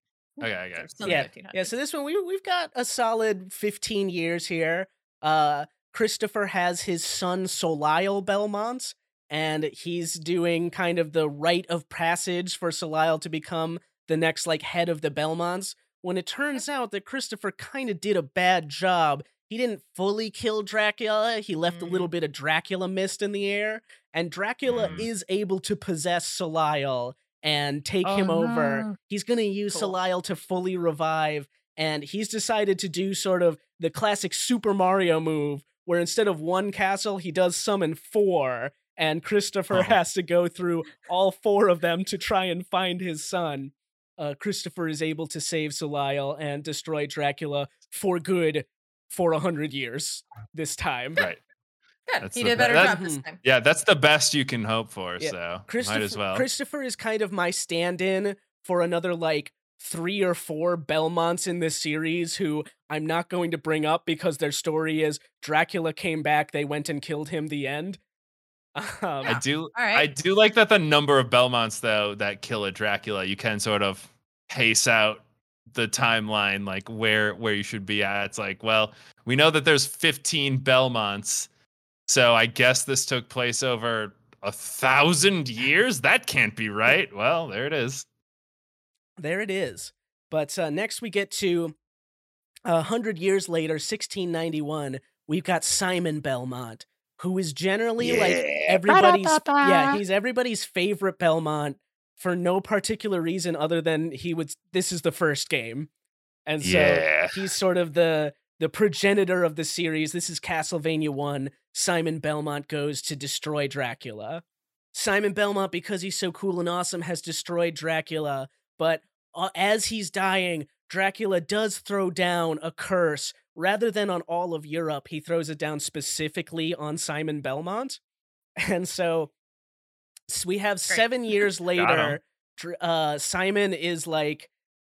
Okay, I got it. So yeah. yeah, so this one, we, we've got a solid fifteen years here. Uh, Christopher has his son, Soleil Belmont, and he's doing kind of the rite of passage for Soleil to become the next like head of the Belmonts. When it turns out that Christopher kind of did a bad job, he didn't fully kill Dracula, he left mm. a little bit of Dracula mist in the air, and Dracula mm. is able to possess Soleil and take oh, him over. No. He's going to use cool. Soleil to fully revive, and he's decided to do sort of the classic Super Mario move, where instead of one castle, he does summon four, and Christopher oh. has to go through all four of them to try and find his son. Uh, Christopher is able to save Soleil and destroy Dracula for good for a hundred years this time. Right. Good. That's he did a better job this time. Yeah, that's the best you can hope for. Yeah. So Christopher, might as well. Christopher is kind of my stand-in for another like three or four Belmonts in this series who I'm not going to bring up because their story is Dracula came back, they went and killed him, the end. Um, yeah. I do right. I do like that the number of Belmonts, though, that kill a Dracula, you can sort of pace out the timeline, like where where you should be at. It's like, well, we know that there's fifteen Belmonts, so I guess this took place over a thousand years? That can't be right. Well, there it is. There it is. But uh, next we get to one hundred years later, sixteen ninety-one, we've got Simon Belmont, who is generally yeah. like everybody's, Ba-da-ba-ba. yeah, he's everybody's favorite Belmont for no particular reason other than he was, this is the first game. And so yeah. he's sort of the, the progenitor of the series. This is Castlevania one. Simon Belmont goes to destroy Dracula. Simon Belmont, because he's so cool and awesome, has destroyed Dracula, but uh, as he's dying, Dracula does throw down a curse. Rather than on all of Europe, he throws it down specifically on Simon Belmont. And so, so we have seven Great. years later, uh, Simon is like,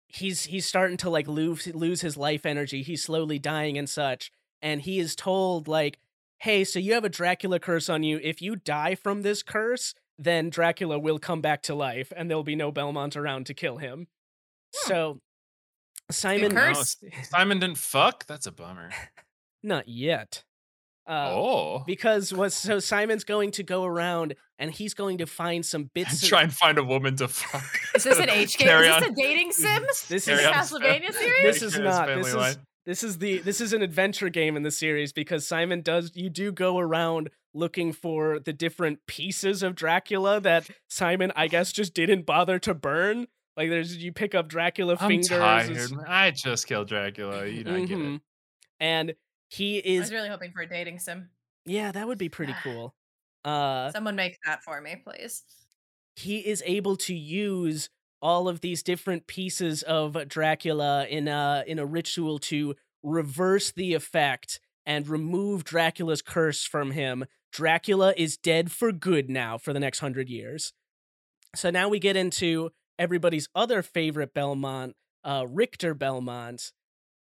he's he's starting to like lose, lose his life energy. He's slowly dying and such. And he is told like, hey, so you have a Dracula curse on you. If you die from this curse, then Dracula will come back to life and there'll be no Belmont around to kill him. Hmm. So Simon curse. No, Simon didn't fuck? That's a bummer. Not yet. Uh, oh. Because was so Simon's going to go around and he's going to find some bits. And of... try and find a woman to fuck. Is this an H game? Is this a dating sim? This Carry is Castlevania series? This is not. This is line. This is the this is an adventure game in the series, because Simon does you do go around looking for the different pieces of Dracula that Simon, I guess, just didn't bother to burn. Like there's you pick up Dracula I'm fingers. Tired. And... I just killed Dracula. You know, mm-hmm. I get it. And he is. I was really hoping for a dating sim. Yeah, that would be pretty cool. Uh, Someone make that for me, please. He is able to use all of these different pieces of Dracula in a in a ritual to reverse the effect and remove Dracula's curse from him. Dracula is dead for good now for the next hundred years. So now we get into everybody's other favorite Belmont, uh, Richter Belmont.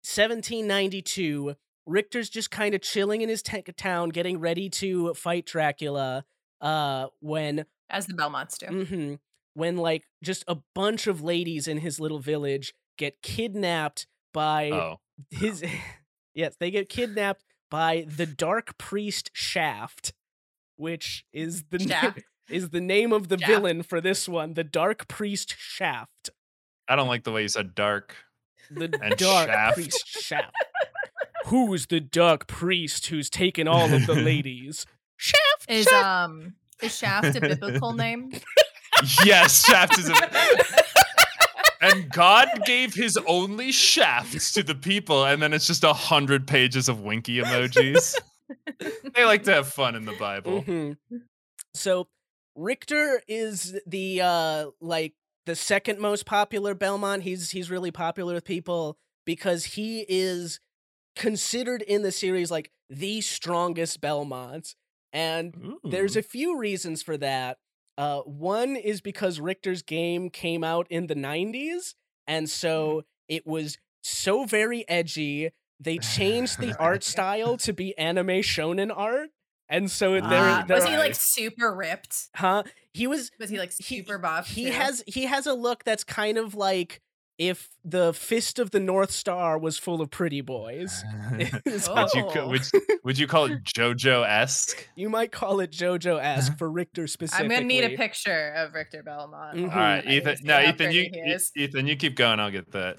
seventeen ninety-two, Richter's just kind of chilling in his t- town, getting ready to fight Dracula, uh, when... as the Belmonts do. Mm-hmm, when, like, just a bunch of ladies in his little village get kidnapped by oh. his... yes, they get kidnapped by the Dark Priest Shaft, which is the... Shaft. Na- is the name of the Shaft. Villain for this one, the Dark Priest Shaft. I don't like the way you said dark. The and Dark Shaft. Priest Shaft. Who is the Dark Priest who's taken all of the ladies? Shaft! Is Shaft. um is Shaft a biblical name? Yes, Shaft is a And God gave his only shafts to the people, and then it's just a hundred pages of winky emojis. They like to have fun in the Bible. Mm-hmm. So Richter is the uh, like the second most popular Belmont. He's he's really popular with people because he is considered in the series like the strongest Belmont, and Ooh. There's a few reasons for that. Uh, one is because Richter's game came out in the nineties, and so it was so very edgy. They changed the art style to be anime shonen art. And so ah, there, there was he like super ripped? Huh? He was. Was he like super buff? He, he has he has a look that's kind of like if the Fist of the North Star was full of pretty boys. so, would, you, would, would you call it JoJo-esque? You might call it JoJo-esque for Richter specifically. I'm gonna need a picture of Richter Belmont. Mm-hmm. All right, Ethan. No, Ethan. You, Ethan, you keep going. I'll get that.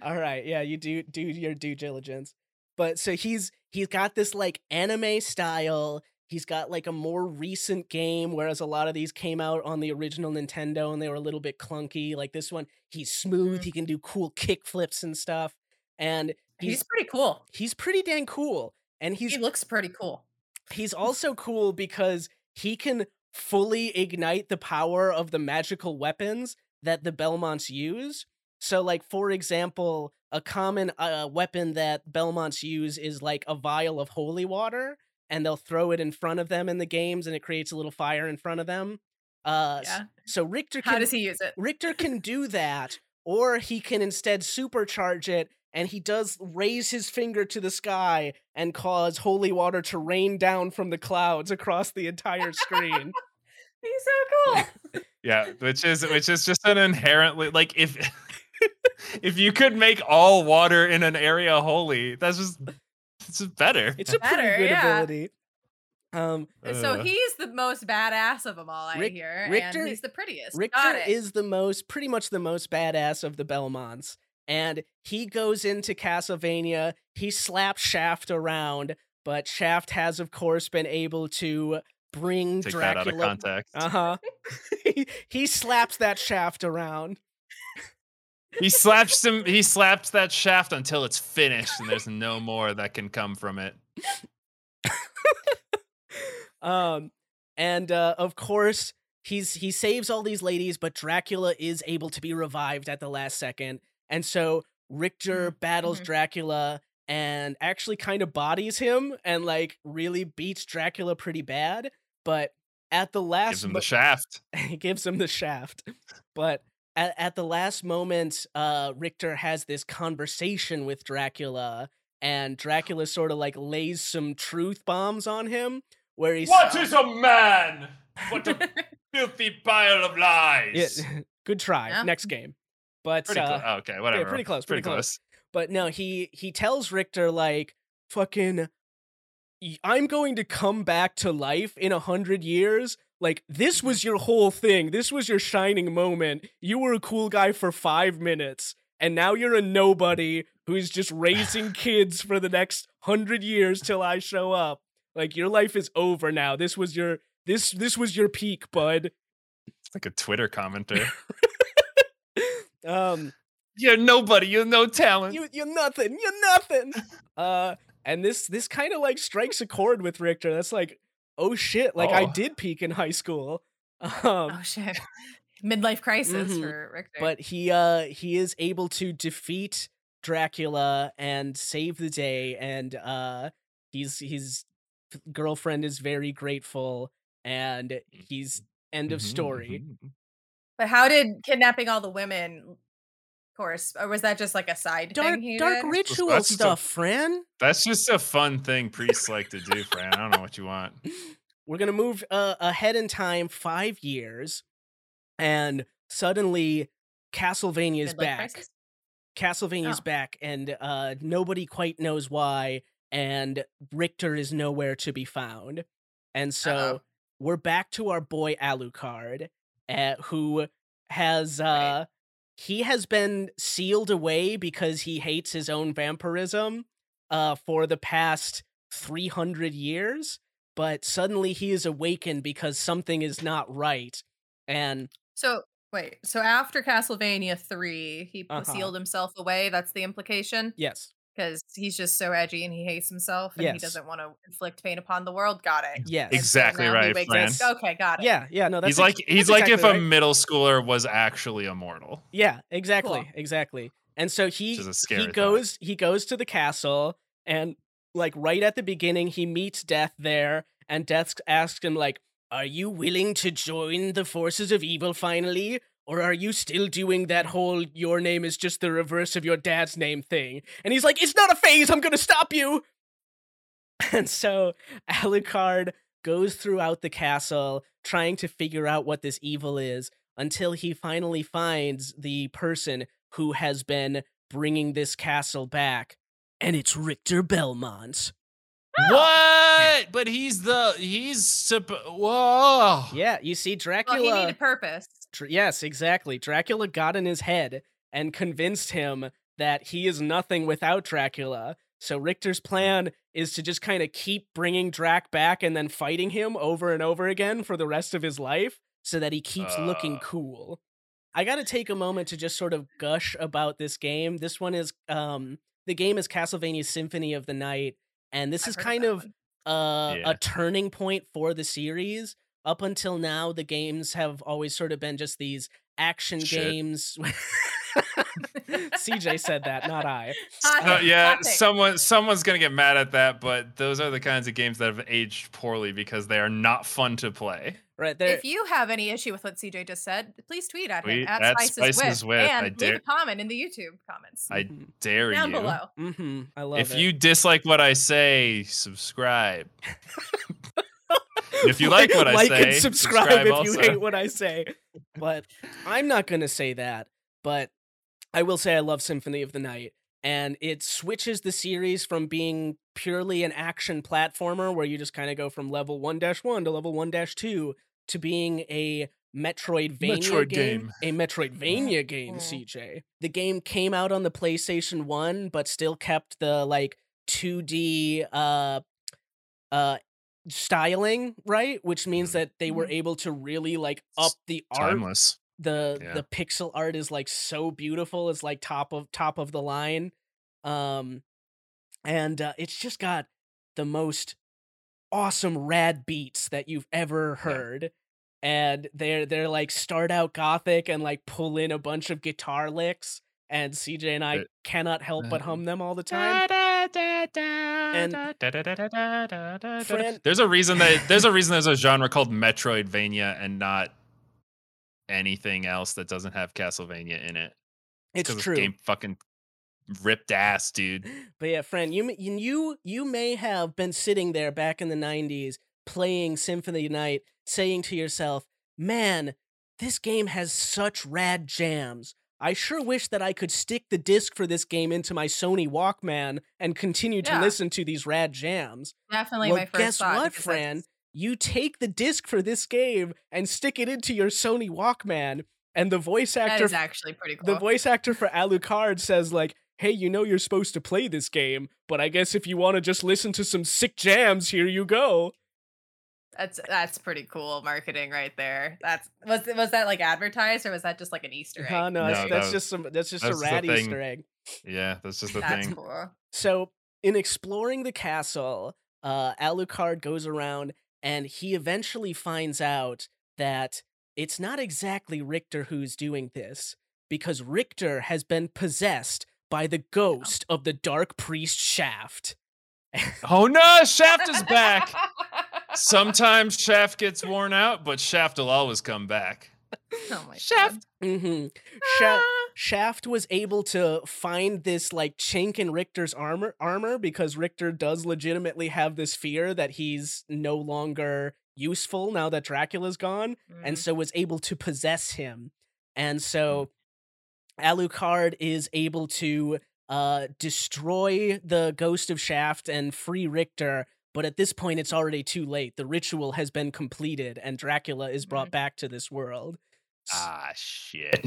All right. Yeah, you do do your due diligence. But so he's he's got this like anime style. He's got like a more recent game, whereas a lot of these came out on the original Nintendo and they were a little bit clunky. Like this one, he's smooth. He can do cool kick flips and stuff. And he's, he's pretty cool. He's pretty dang cool. And he's he looks pretty cool. He's also cool because he can fully ignite the power of the magical weapons that the Belmonts use. So, like, for example, a common uh, weapon that Belmonts use is, like, a vial of holy water, and they'll throw it in front of them in the games, and it creates a little fire in front of them. Uh, yeah. So Richter can... How does he use it? Richter can do that, or he can instead supercharge it, and he does raise his finger to the sky and cause holy water to rain down from the clouds across the entire screen. He's so cool! Yeah, which is which is just an inherently... Like, if... If you could make all water in an area holy, that's just it's just better. It's a better, pretty good yeah. ability. Um, so uh, he's the most badass of them all, I Rick, hear, Richter, and he's the prettiest. Richter is the most, pretty much the most badass of the Belmonts, and he goes into Castlevania. He slaps Shaft around, but Shaft has, of course, been able to bring Take Dracula. That out of context. Uh huh. he, he slaps that Shaft around. He slaps him. He slaps that shaft until it's finished, and there's no more that can come from it. um, And uh, of course, he's he saves all these ladies, but Dracula is able to be revived at the last second. And so Richter mm-hmm. battles mm-hmm. Dracula and actually kind of bodies him and like really beats Dracula pretty bad. But at the last, gives him the shaft. He gives him the shaft. But at, at the last moment, uh, Richter has this conversation with Dracula, and Dracula sort of like lays some truth bombs on him. Where he's what is a man? What a filthy pile of lies. Yeah, good try. Yeah. Next game. But pretty uh, oh, okay, whatever. Yeah, pretty close. Pretty, pretty close. close. But no, he he tells Richter like, "Fucking, I'm going to come back to life in a hundred years. Like this was your whole thing. This was your shining moment. You were a cool guy for five minutes, and now you're a nobody who's just raising kids for the next hundred years till I show up." Like your life is over now. This was your this this was your peak, bud. It's like a Twitter commenter. um, you're nobody. You're no talent. You, you're nothing. You're nothing. uh, and this this kind of like strikes a chord with Richter. That's like, oh shit! Like oh. I did peak in high school. Um, oh shit! Midlife crisis mm-hmm. for Richter. But he uh he is able to defeat Dracula and save the day, and uh he's he's. girlfriend is very grateful, and he's end of story. But how did kidnapping all the women course, or was that just like a side dark, thing he dark did? Ritual that's stuff a, Fran, that's just a fun thing priests like to do. Fran, I don't know what you want. We're gonna move uh, ahead in time five years, and suddenly Castlevania's Midlife back crisis? Castlevania's oh. back, and uh nobody quite knows why. And Richter is nowhere to be found. And so Uh-oh. we're back to our boy Alucard, uh, who has, uh, right. he has been sealed away because he hates his own vampirism uh, for the past three hundred years. But suddenly he is awakened because something is not right. And so, wait, so after Castlevania three, he uh-huh. sealed himself away. That's the implication? Yes. Because he's just so edgy and he hates himself and yes. he doesn't want to inflict pain upon the world. Got it. Yes. Exactly so right, Fran. Okay, got it. Yeah, yeah. No, that's he's ex- like he's that's like exactly if right. a middle schooler was actually immortal. Yeah, exactly, cool. exactly. And so he he goes thought. he goes to the castle, and like right at the beginning he meets Death there, and Death asks him like, "Are you willing to join the forces of evil finally? Or are you still doing that whole your name is just the reverse of your dad's name thing?" And he's like, "It's not a phase, I'm gonna stop you!" And so Alucard goes throughout the castle, trying to figure out what this evil is, until he finally finds the person who has been bringing this castle back, and it's Richter Belmont. What? But he's the, he's, whoa. Yeah, you see Dracula. Well, he needed purpose. Yes, exactly. Dracula got in his head and convinced him that he is nothing without Dracula. So Richter's plan is to just kind of keep bringing Drac back and then fighting him over and over again for the rest of his life so that he keeps uh. looking cool. I got to take a moment to just sort of gush about this game. This one is, um, the game is Castlevania Symphony of the Night, and this I've is kind of uh, yeah. a turning point for the series. Up until now, the games have always sort of been just these action Shit. games. C J said that, not I. So, yeah, someone someone's going to get mad at that, but those are the kinds of games that have aged poorly because they are not fun to play. Right there. If you have any issue with what C J just said, please tweet at him, at, at Spices, Spices With, with. and I dare, leave a comment in the YouTube comments. I dare Down you. Down below. Mm-hmm. I love if it. If you dislike what I say, subscribe. If you like what I like say, and subscribe, subscribe if also. you hate what I say. But I'm not going to say that. But I will say I love Symphony of the Night. And it switches the series from being purely an action platformer where you just kind of go from level one dash one to level one dash two to being a Metroidvania Metroid game. game. A Metroidvania game, C J. The game came out on the PlayStation one, but still kept the like two D uh, uh, styling, right? Which means that they were able to really like up the art. Timeless. The yeah. the pixel art is like so beautiful. It's like top of top of the line. Um and uh, it's just got the most awesome rad beats that you've ever heard. Yeah. And they're they're like start out gothic and like pull in a bunch of guitar licks, and C J and I but, cannot help uh, but hum them all the time. Da, da, da, and da, da, da, da, da, da, da, friend- there's a reason that there's a reason there's a genre called Metroidvania and not anything else that doesn't have Castlevania in it. It's true. This game fucking ripped ass, dude. But yeah, friend, you you you may have been sitting there back in the nineties playing Symphony Night, saying to yourself, man, this game has such rad jams. I sure wish that I could stick the disc for this game into my Sony Walkman and continue yeah. to listen to these rad jams. Definitely well, my first guess thought. Guess what, friend? That's... You take the disc for this game and stick it into your Sony Walkman, and the voice actor... That is actually pretty cool. The voice actor for Alucard says, like, hey, you know you're supposed to play this game, but I guess if you want to just listen to some sick jams, here you go. That's that's pretty cool marketing right there. That's was was that like advertised or was that just like an Easter egg? Oh, no, no, that's, that that's was, just some that's just that's a rad just Easter egg. Yeah, that's just the that's thing. That's cool. So in exploring the castle, uh, Alucard goes around and he eventually finds out that it's not exactly Richter who's doing this, because Richter has been possessed by the ghost oh. of the Dark Priest Shaft. Oh no, Shaft is back. Sometimes Shaft gets worn out, but Shaft will always come back. Oh my Shaft. God. Mm-hmm. Shaft, ah. Shaft was able to find this like chink in Richter's armor, armor because Richter does legitimately have this fear that he's no longer useful now that Dracula's gone, mm. and so was able to possess him. And so Alucard is able to uh, destroy the ghost of Shaft and free Richter. But at this point, it's already too late. The ritual has been completed, and Dracula is brought back to this world. Ah, shit.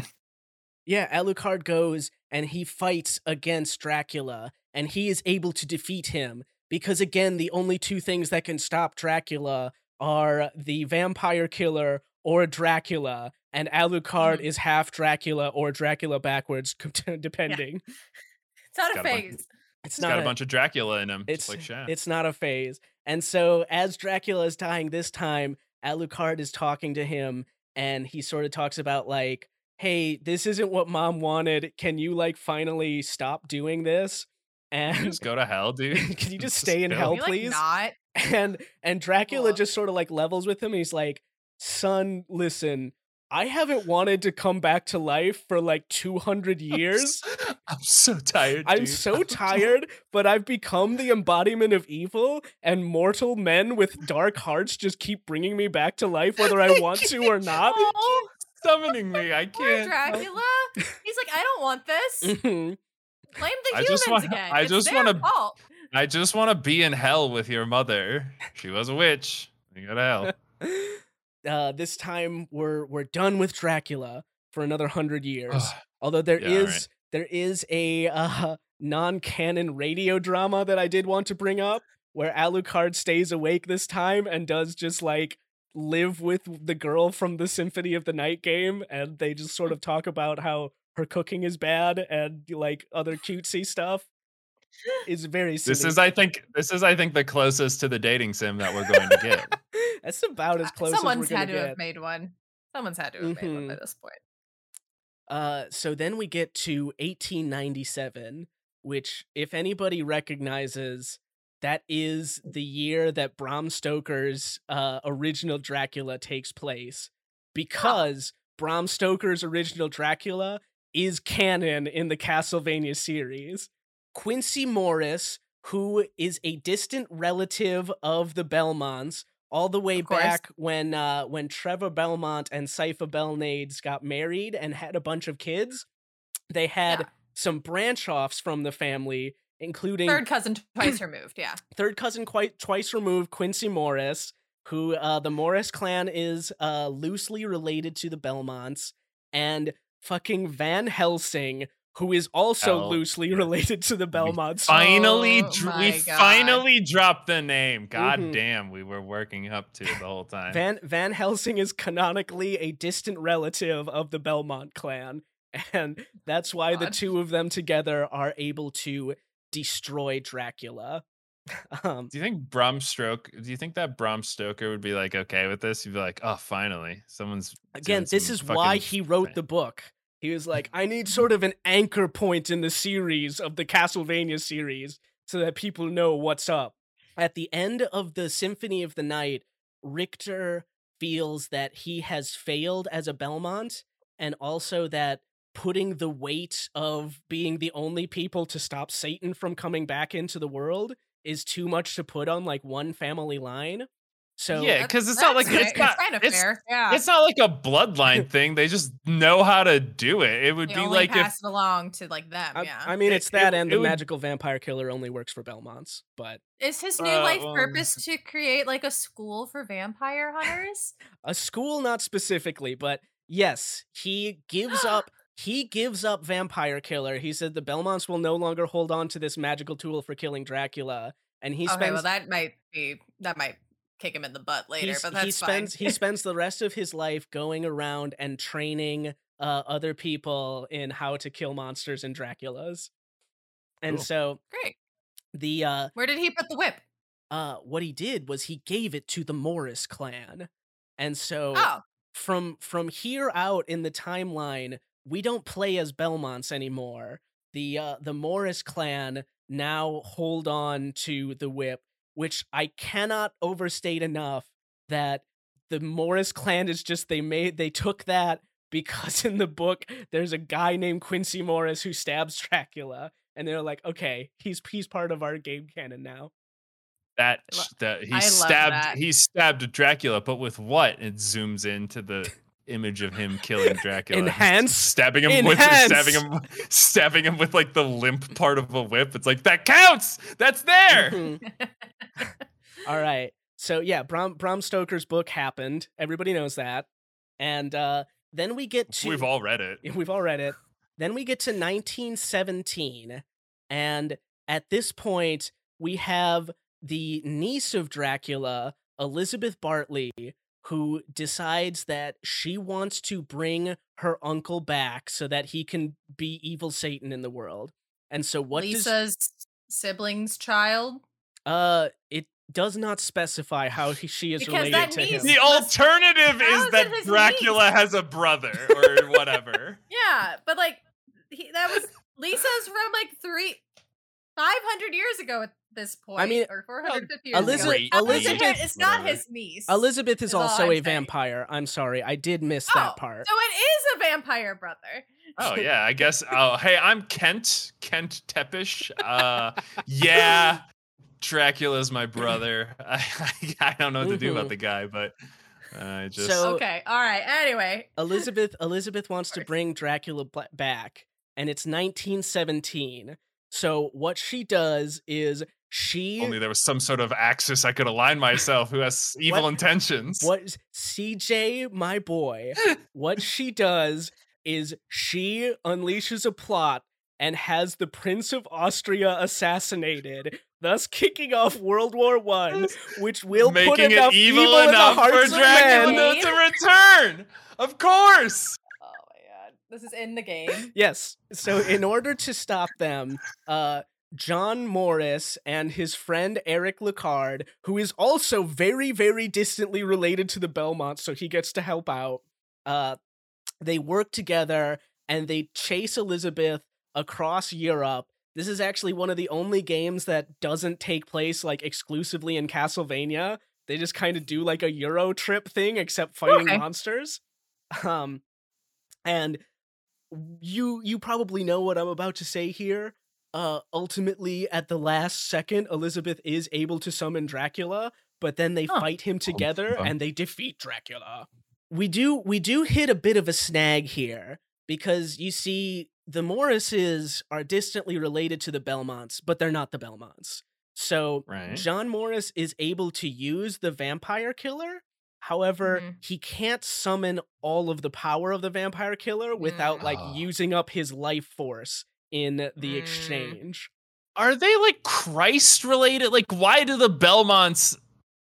Yeah, Alucard goes, and he fights against Dracula, and he is able to defeat him. Because, again, the only two things that can stop Dracula are the vampire killer or Dracula, and Alucard mm-hmm. is half Dracula or Dracula backwards, depending. Yeah. It's not a phase. It's He's not got a, a bunch of Dracula in him. It's just like Shaft. It's not a phase. And so as Dracula is dying this time, Alucard is talking to him, and he sort of talks about like, hey, this isn't what mom wanted. Can you like finally stop doing this? And can you just go to hell, dude. Can you just stay in hell, please? Like not? And and Dracula oh. just sort of like levels with him. He's like, son, listen. I haven't wanted to come back to life for like two hundred years. I'm so tired, dude. I'm so tired, but I've become the embodiment of evil, and mortal men with dark hearts just keep bringing me back to life whether I want to or not. Oh, summoning me. I can't. Poor Dracula. He's like, I don't want this. Mm-hmm. Blame the humans I just wanna, again. I it's just their wanna, fault. I just want to be in hell with your mother. She was a witch. You go to hell. Uh, this time we're we're done with Dracula for another hundred years. Although there yeah, is right. there is a uh, non-canon radio drama that I did want to bring up, where Alucard stays awake this time and does just like live with the girl from the Symphony of the Night game, and they just sort of talk about how her cooking is bad and like other cutesy stuff. It's very silly. This is I think this is I think the closest to the dating sim that we're going to get. That's about as close Someone's as we're going to get. Someone's had to have made one. Someone's had to have mm-hmm. made one by this point. Uh, so then we get to eighteen ninety-seven, which, if anybody recognizes, that is the year that Bram Stoker's uh, original Dracula takes place. Because oh. Bram Stoker's original Dracula is canon in the Castlevania series. Quincy Morris, who is a distant relative of the Belmonts, all the way back when uh, when Trevor Belmont and Sypha Belnades got married and had a bunch of kids, they had yeah. some branch-offs from the family, including... Third cousin twice removed, yeah. Third cousin quite twice removed, Quincy Morris, who uh, the Morris clan is uh, loosely related to the Belmonts, and fucking Van Helsing, who is also oh. loosely related to the Belmonts. We finally, oh dr- we God. finally dropped the name. God mm-hmm. damn, we were working up to it the whole time. Van Van Helsing is canonically a distant relative of the Belmont clan, and that's why God. the two of them together are able to destroy Dracula. um do you think Bram Stoker do you think that Bram Stoker would be like okay with this? You'd be like, oh, finally someone's again this some is why he wrote thing. The book. He was like, I need sort of an anchor point in the series of the Castlevania series so that people know what's up. At the end of the Symphony of the Night, Richter feels that he has failed as a Belmont, and also that putting the weight of being the only people to stop Satan from coming back into the world is too much to put on like one family line. So yeah, because it's not like it's not kind of fair. Yeah, it's not like a bloodline thing. They just know how to do it. It would they be only like pass if, it along to like them. I, yeah, I mean it's it, that it, and it the would, magical vampire killer only works for Belmonts. But is his new uh, life um, purpose to create like a school for vampire hunters? A school, not specifically, but yes, he gives up. He gives up vampire killer. He said the Belmonts will no longer hold on to this magical tool for killing Dracula, and he okay, spends. Well, that might be that might. kick him in the butt later, He's, but that's he spends, fine. He spends the rest of his life going around and training uh, other people in how to kill monsters and Draculas. And cool. so... Great. The uh, Where did he put the whip? Uh, what he did was he gave it to the Morris clan. And so oh. from from here out in the timeline, we don't play as Belmonts anymore. The uh, The Morris clan now hold on to the whip, which I cannot overstate enough that the Morris clan is just, they made, they took that because in the book, there's a guy named Quincy Morris who stabs Dracula, and they're like, okay, he's, he's part of our game canon now. That, that he I stabbed, that. he stabbed Dracula, but with what? It zooms into the image of him killing Dracula. Enhance. Stabbing him Enhance. with, stabbing him, stabbing him with like the limp part of a whip. It's like, that counts. That's there. Mm-hmm. All right. So yeah, Bram, Bram Stoker's book happened. Everybody knows that. And uh, then we get to... We've all read it. We've all read it. Then we get to nineteen seventeen. And at this point, we have the niece of Dracula, Elizabeth Bartley, who decides that she wants to bring her uncle back so that he can be evil Satan in the world. And so what Lisa's does... Lisa's sibling's child? Uh, it does not specify how he, she is because related to him. The alternative is that Dracula niece? has a brother or whatever. Yeah, but like he, that was Lisa's from like three, five hundred years ago at this point. I mean, or four hundred fifty well, years Elizabeth, ago. Elizabeth is not his niece. Elizabeth is, is also a saying. vampire. I'm sorry, I did miss oh, that part. So it is a vampire brother. Oh yeah, I guess. Oh hey, I'm Kent Kent Tepish. Uh, yeah. Dracula's my brother. I, I I don't know what to do about the guy, but I uh, just so, okay. All right. Anyway, Elizabeth Elizabeth wants to bring Dracula back, and it's nineteen seventeen. So what she does is she only there was some sort of axis I could align myself who has evil what, intentions. What C J, my boy? What she does is she unleashes a plot and has the Prince of Austria assassinated, thus kicking off World War One, which will Making put enough it evil, evil enough in the hearts for Dracula of men to return. Of course. Oh my god, this is in the game. Yes. So in order to stop them, uh, John Morris and his friend Eric Lecard, who is also very, very distantly related to the Belmonts, so he gets to help out. Uh, they work together and they chase Elizabeth across Europe. This is actually one of the only games that doesn't take place like exclusively in Castlevania. They just kind of do like a Euro trip thing, except fighting okay. monsters. Um, and you you probably know what I'm about to say here. Uh, ultimately, at the last second, Elizabeth is able to summon Dracula, but then they huh. fight him together oh. and they defeat Dracula. We do we do hit a bit of a snag here because you see. The Morrises are distantly related to the Belmonts, but they're not the Belmonts. So right. John Morris is able to use the vampire killer. However, mm-hmm. he can't summon all of the power of the vampire killer without mm. like oh. using up his life force in the mm. exchange. Are they like Christ related? Like, why do the Belmonts...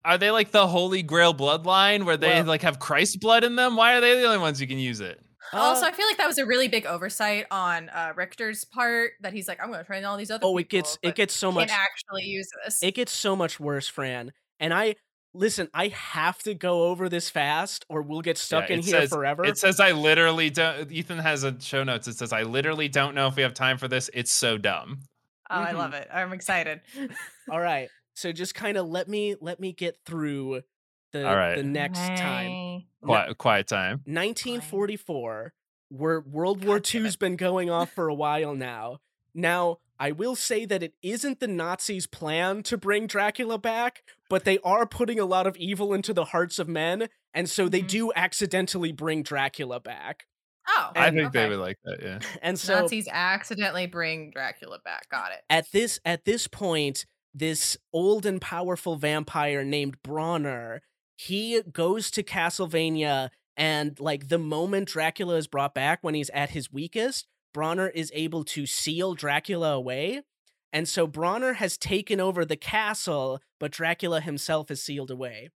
Are they like the Holy Grail bloodline where they well, like have Christ blood in them? Why are they the only ones who can use it? Also, I feel like that was a really big oversight on uh, Richter's part, that he's like, I'm going to train all these other. Oh, it people, gets it gets so much. Can't actually use this. It gets so much worse, Fran. And I listen. I have to go over this fast, or we'll get stuck yeah, in here says, forever. It says I literally don't. Ethan has a show notes. It says I literally don't know if we have time for this. It's so dumb. Oh, mm-hmm. I love it. I'm excited. All right. So just kind of let me let me get through the All right. the next May. time. Quiet, quiet time. nineteen forty-four. We're, World War two's been going off for a while now. Now, I will say that it isn't the Nazis' plan to bring Dracula back, but they are putting a lot of evil into the hearts of men, and so they mm-hmm. do accidentally bring Dracula back. Oh, and, I think okay. they would like that, yeah. And so Nazis accidentally bring Dracula back. Got it. At this at this point, this old and powerful vampire named Bronner, he goes to Castlevania, and like the moment Dracula is brought back, when he's at his weakest, Bronner is able to seal Dracula away. And so Bronner has taken over the castle, but Dracula himself is sealed away.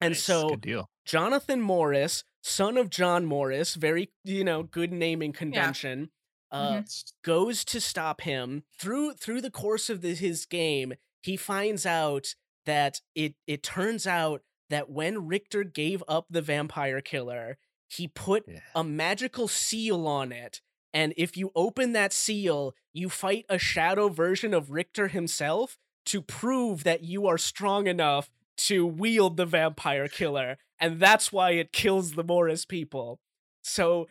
And nice. So good deal. Jonathan Morris, son of John Morris, very, you know, good naming convention, yeah. uh, mm-hmm. goes to stop him. Through through the course of the, his game, he finds out that it it turns out that when Richter gave up the vampire killer, he put yeah. a magical seal on it. And if you open that seal, you fight a shadow version of Richter himself to prove that you are strong enough to wield the vampire killer, and that's why it kills the Morris people. So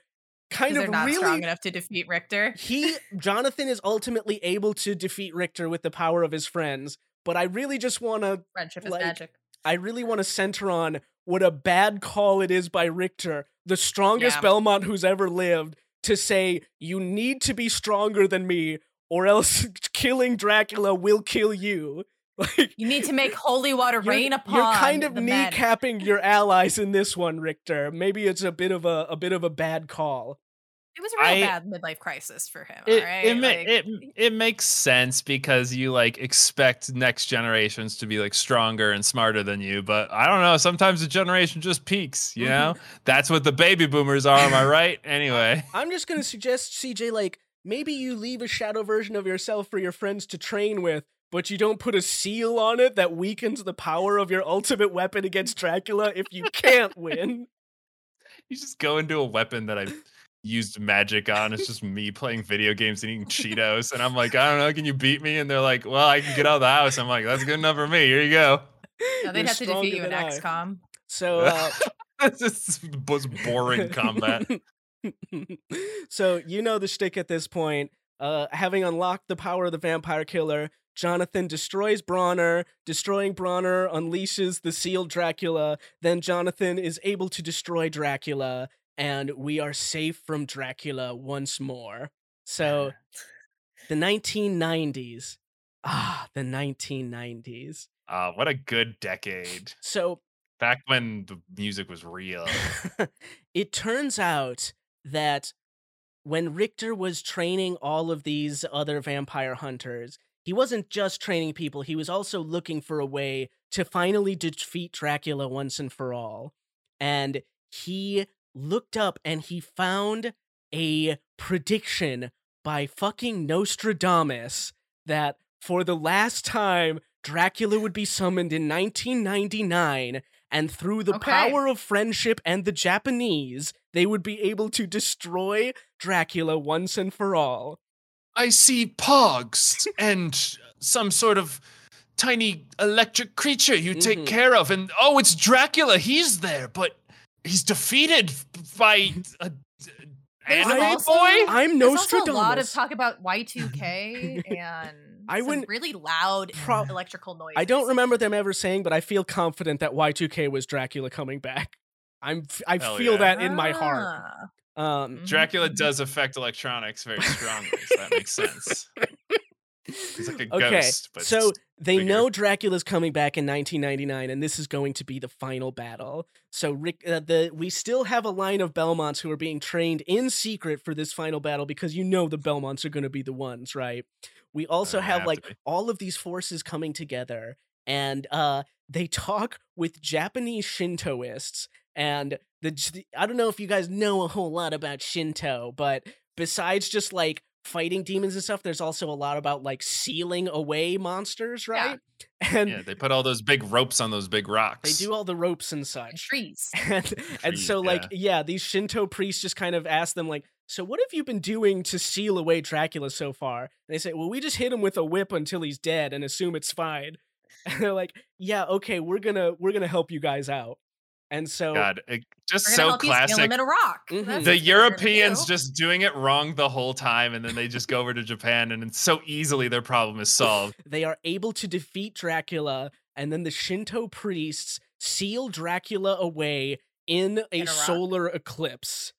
kind of not really strong enough to defeat Richter. he Jonathan is ultimately able to defeat Richter with the power of his friends, but I really just want to friendship like, is magic. I really want to center on what a bad call it is by Richter, the strongest yeah. Belmont who's ever lived, to say you need to be stronger than me or else killing Dracula will kill you. Like, you need to make holy water rain upon. You're kind of kneecapping your allies in this one, Richter. Maybe it's a bit of a, a bit of a bad call. It was a real I, bad midlife crisis for him. It, all right, it, like, it it makes sense because you like expect next generations to be like stronger and smarter than you, but I don't know. Sometimes a generation just peaks, you know. That's what the baby boomers are. Am I right? Anyway, I'm just gonna suggest, C J, like maybe you leave a shadow version of yourself for your friends to train with, but you don't put a seal on it that weakens the power of your ultimate weapon against Dracula if you can't win. You just go into a weapon that I've used magic on. It's just me playing video games and eating Cheetos. And I'm like, I don't know, can you beat me? And they're like, well, I can get out of the house. I'm like, that's good enough for me. Here you go. No, they'd You're have to defeat you in X COM. So uh... that's just boring combat. So you know the shtick at this point. Uh, having unlocked the power of the vampire killer, Jonathan destroys Bronner. Destroying Bronner unleashes the sealed Dracula. Then Jonathan is able to destroy Dracula, and we are safe from Dracula once more. So, the nineteen nineties. Ah, the nineteen nineties. Ah, uh, what a good decade. So, back when the music was real. It turns out that when Richter was training all of these other vampire hunters, he wasn't just training people, he was also looking for a way to finally defeat Dracula once and for all. And he looked up and he found a prediction by fucking Nostradamus that for the last time, Dracula would be summoned in nineteen ninety-nine, and through the okay. power of friendship and the Japanese, they would be able to destroy Dracula once and for all. I see pogs and some sort of tiny electric creature you mm-hmm. take care of. And, oh, it's Dracula. He's there, but he's defeated by a anime also, boy? I'm Nostradamus. There's also a lot of talk about Y two K and I some wouldn't, really loud pro- electrical noises. I don't remember them ever saying, but I feel confident that Y two K was Dracula coming back. I'm, I Hell feel yeah. that in my heart. Um, Dracula does affect electronics very strongly, so that makes sense. He's like a okay, ghost. But so they bigger. know Dracula's coming back in nineteen ninety-nine, and this is going to be the final battle. So Rick, uh, the we still have a line of Belmonts who are being trained in secret for this final battle because you know the Belmonts are going to be the ones, right? We also have, have like all of these forces coming together, and uh, they talk with Japanese Shintoists. And the I don't know if you guys know a whole lot about Shinto, but besides just like fighting demons and stuff, there's also a lot about like sealing away monsters, right? Yeah. And yeah, they put all those big ropes on those big rocks. They do all the ropes and such. And trees. And, trees, and so like, yeah. yeah, these Shinto priests just kind of ask them like, so what have you been doing to seal away Dracula so far? And they say, well, we just hit him with a whip until he's dead and assume it's fine. And they're like, yeah, okay, we're gonna we're gonna help you guys out. And so, God, it, just so classic. Him in a rock. Mm-hmm. The Europeans do. just doing it wrong the whole time, and then they just go over to Japan, and it's so easily their problem is solved. They are able to defeat Dracula, and then the Shinto priests seal Dracula away in a, in a solar eclipse.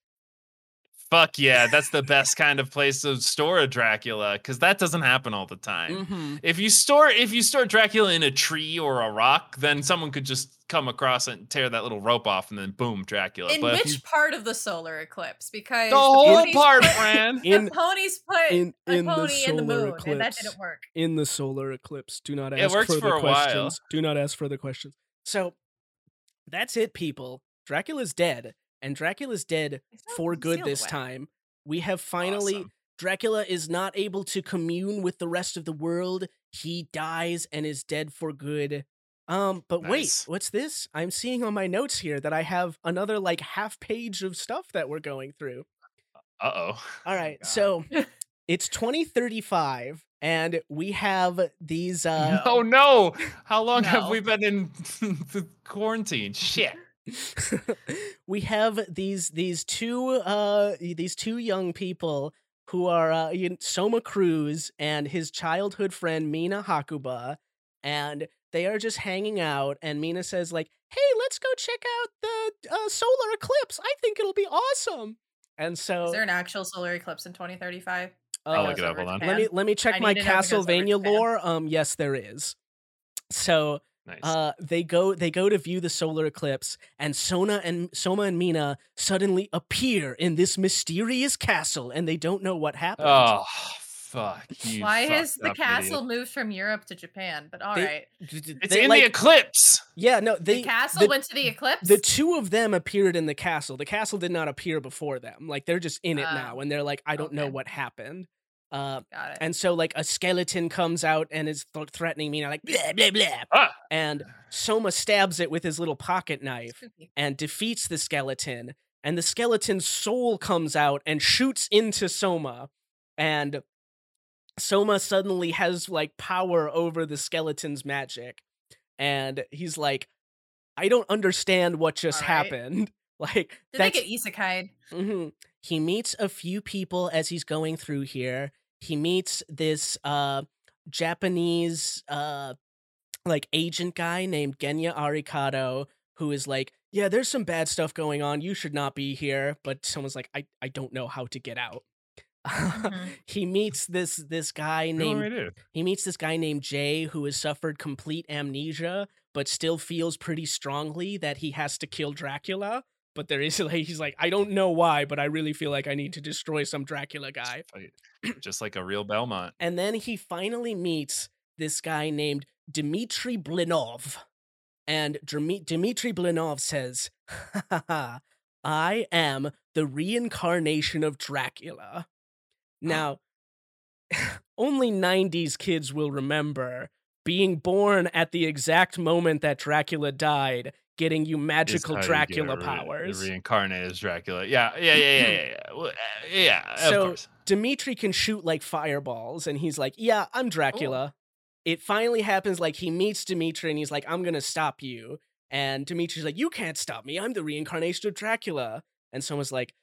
Fuck yeah, that's the best kind of place to store a Dracula, because that doesn't happen all the time. Mm-hmm. If you store if you store Dracula in a tree or a rock, then someone could just come across and tear that little rope off, and then boom, Dracula. In but which you... part of the solar eclipse? Because the, the whole part, Fran. The ponies put in, in, in pony the in the moon, eclipse. And that didn't work. In the solar eclipse, do not ask it works further for a questions. While. Do not ask further questions. So that's it, people. Dracula's dead. And Dracula's dead for good this time. We have finally... Awesome. Dracula is not able to commune with the rest of the world. He dies and is dead for good. Um, But nice. Wait, what's this? I'm seeing on my notes here that I have another, like, half page of stuff that we're going through. Uh-oh. All right, God. So it's twenty thirty-five, and we have these... Uh... Oh, no! How long no. have we been in quarantine? Shit. We have these these two uh these two young people who are uh, Soma Cruz and his childhood friend Mina Hakuba, and they are just hanging out, and Mina says like, hey, let's go check out the uh, solar eclipse. I think it'll be awesome. And so is there an actual solar eclipse in twenty thirty-five? Uh, I'll look it up. Hold on. Let me let me check my Castlevania lore. Um yes, there is. So Nice. Uh, they go they go to view the solar eclipse, and Sona and Soma and Mina suddenly appear in this mysterious castle, and they don't know what happened. Oh, fuck. You Why has the up, castle idiot. moved from Europe to Japan? But all they, right. It's they, in like, the eclipse. Yeah, no. They, the castle the, went to the eclipse? The two of them appeared in the castle. The castle did not appear before them. Like, they're just in it uh, now, and they're like, I don't okay. know what happened. Uh, Got it. And so, like, a skeleton comes out and is th- threatening Mina, like, blah, blah, blah. Ah. And Soma stabs it with his little pocket knife and defeats the skeleton. And the skeleton's soul comes out and shoots into Soma. And Soma suddenly has, like, power over the skeleton's magic. And he's like, I don't understand what just All right. happened. Like, Did that's... they get isekai'd? Mm-hmm. He meets a few people as he's going through here. He meets this uh, Japanese uh, like agent guy named Genya Arikado, who is like, yeah, there's some bad stuff going on. You should not be here. But someone's like, I, I don't know how to get out. Mm-hmm. he meets this this guy named he meets this guy named Jay, who has suffered complete amnesia, but still feels pretty strongly that he has to kill Dracula. But there is, like, he's like, I don't know why, but I really feel like I need to destroy some Dracula guy. Just like a real Belmont. And then he finally meets this guy named Dmitry Blinov. And Dmitry Blinov says, ha ha ha, I am the reincarnation of Dracula. Now, only nineties kids will remember being born at the exact moment that Dracula died. Getting you magical Dracula powers. Re- reincarnated as Dracula. Yeah, yeah, yeah, yeah, yeah. Yeah, well, uh, yeah so, of course. Dimitri can shoot, like, fireballs, and he's like, yeah, I'm Dracula. Ooh. It finally happens, like, he meets Dimitri, and he's like, I'm gonna stop you. And Dimitri's like, you can't stop me. I'm the reincarnation of Dracula. And someone's like...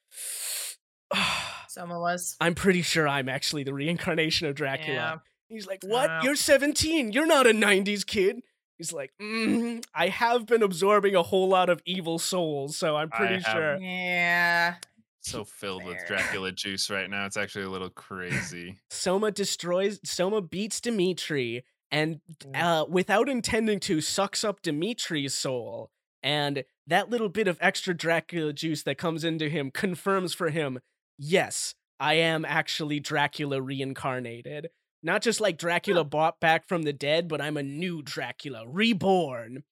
Oh, Someone was. I'm pretty sure I'm actually the reincarnation of Dracula. Yeah. He's like, what? You're seventeen. You're not a nineties kid. He's like, mm, I have been absorbing a whole lot of evil souls, so I'm pretty I sure. Have... Yeah. So filled Fair. with Dracula juice right now. It's actually a little crazy. Soma destroys, Soma beats Dimitri, and uh, without intending to, sucks up Dimitri's soul. And that little bit of extra Dracula juice that comes into him confirms for him, yes, I am actually Dracula reincarnated. Not just like Dracula brought back from the dead, but I'm a new Dracula, reborn.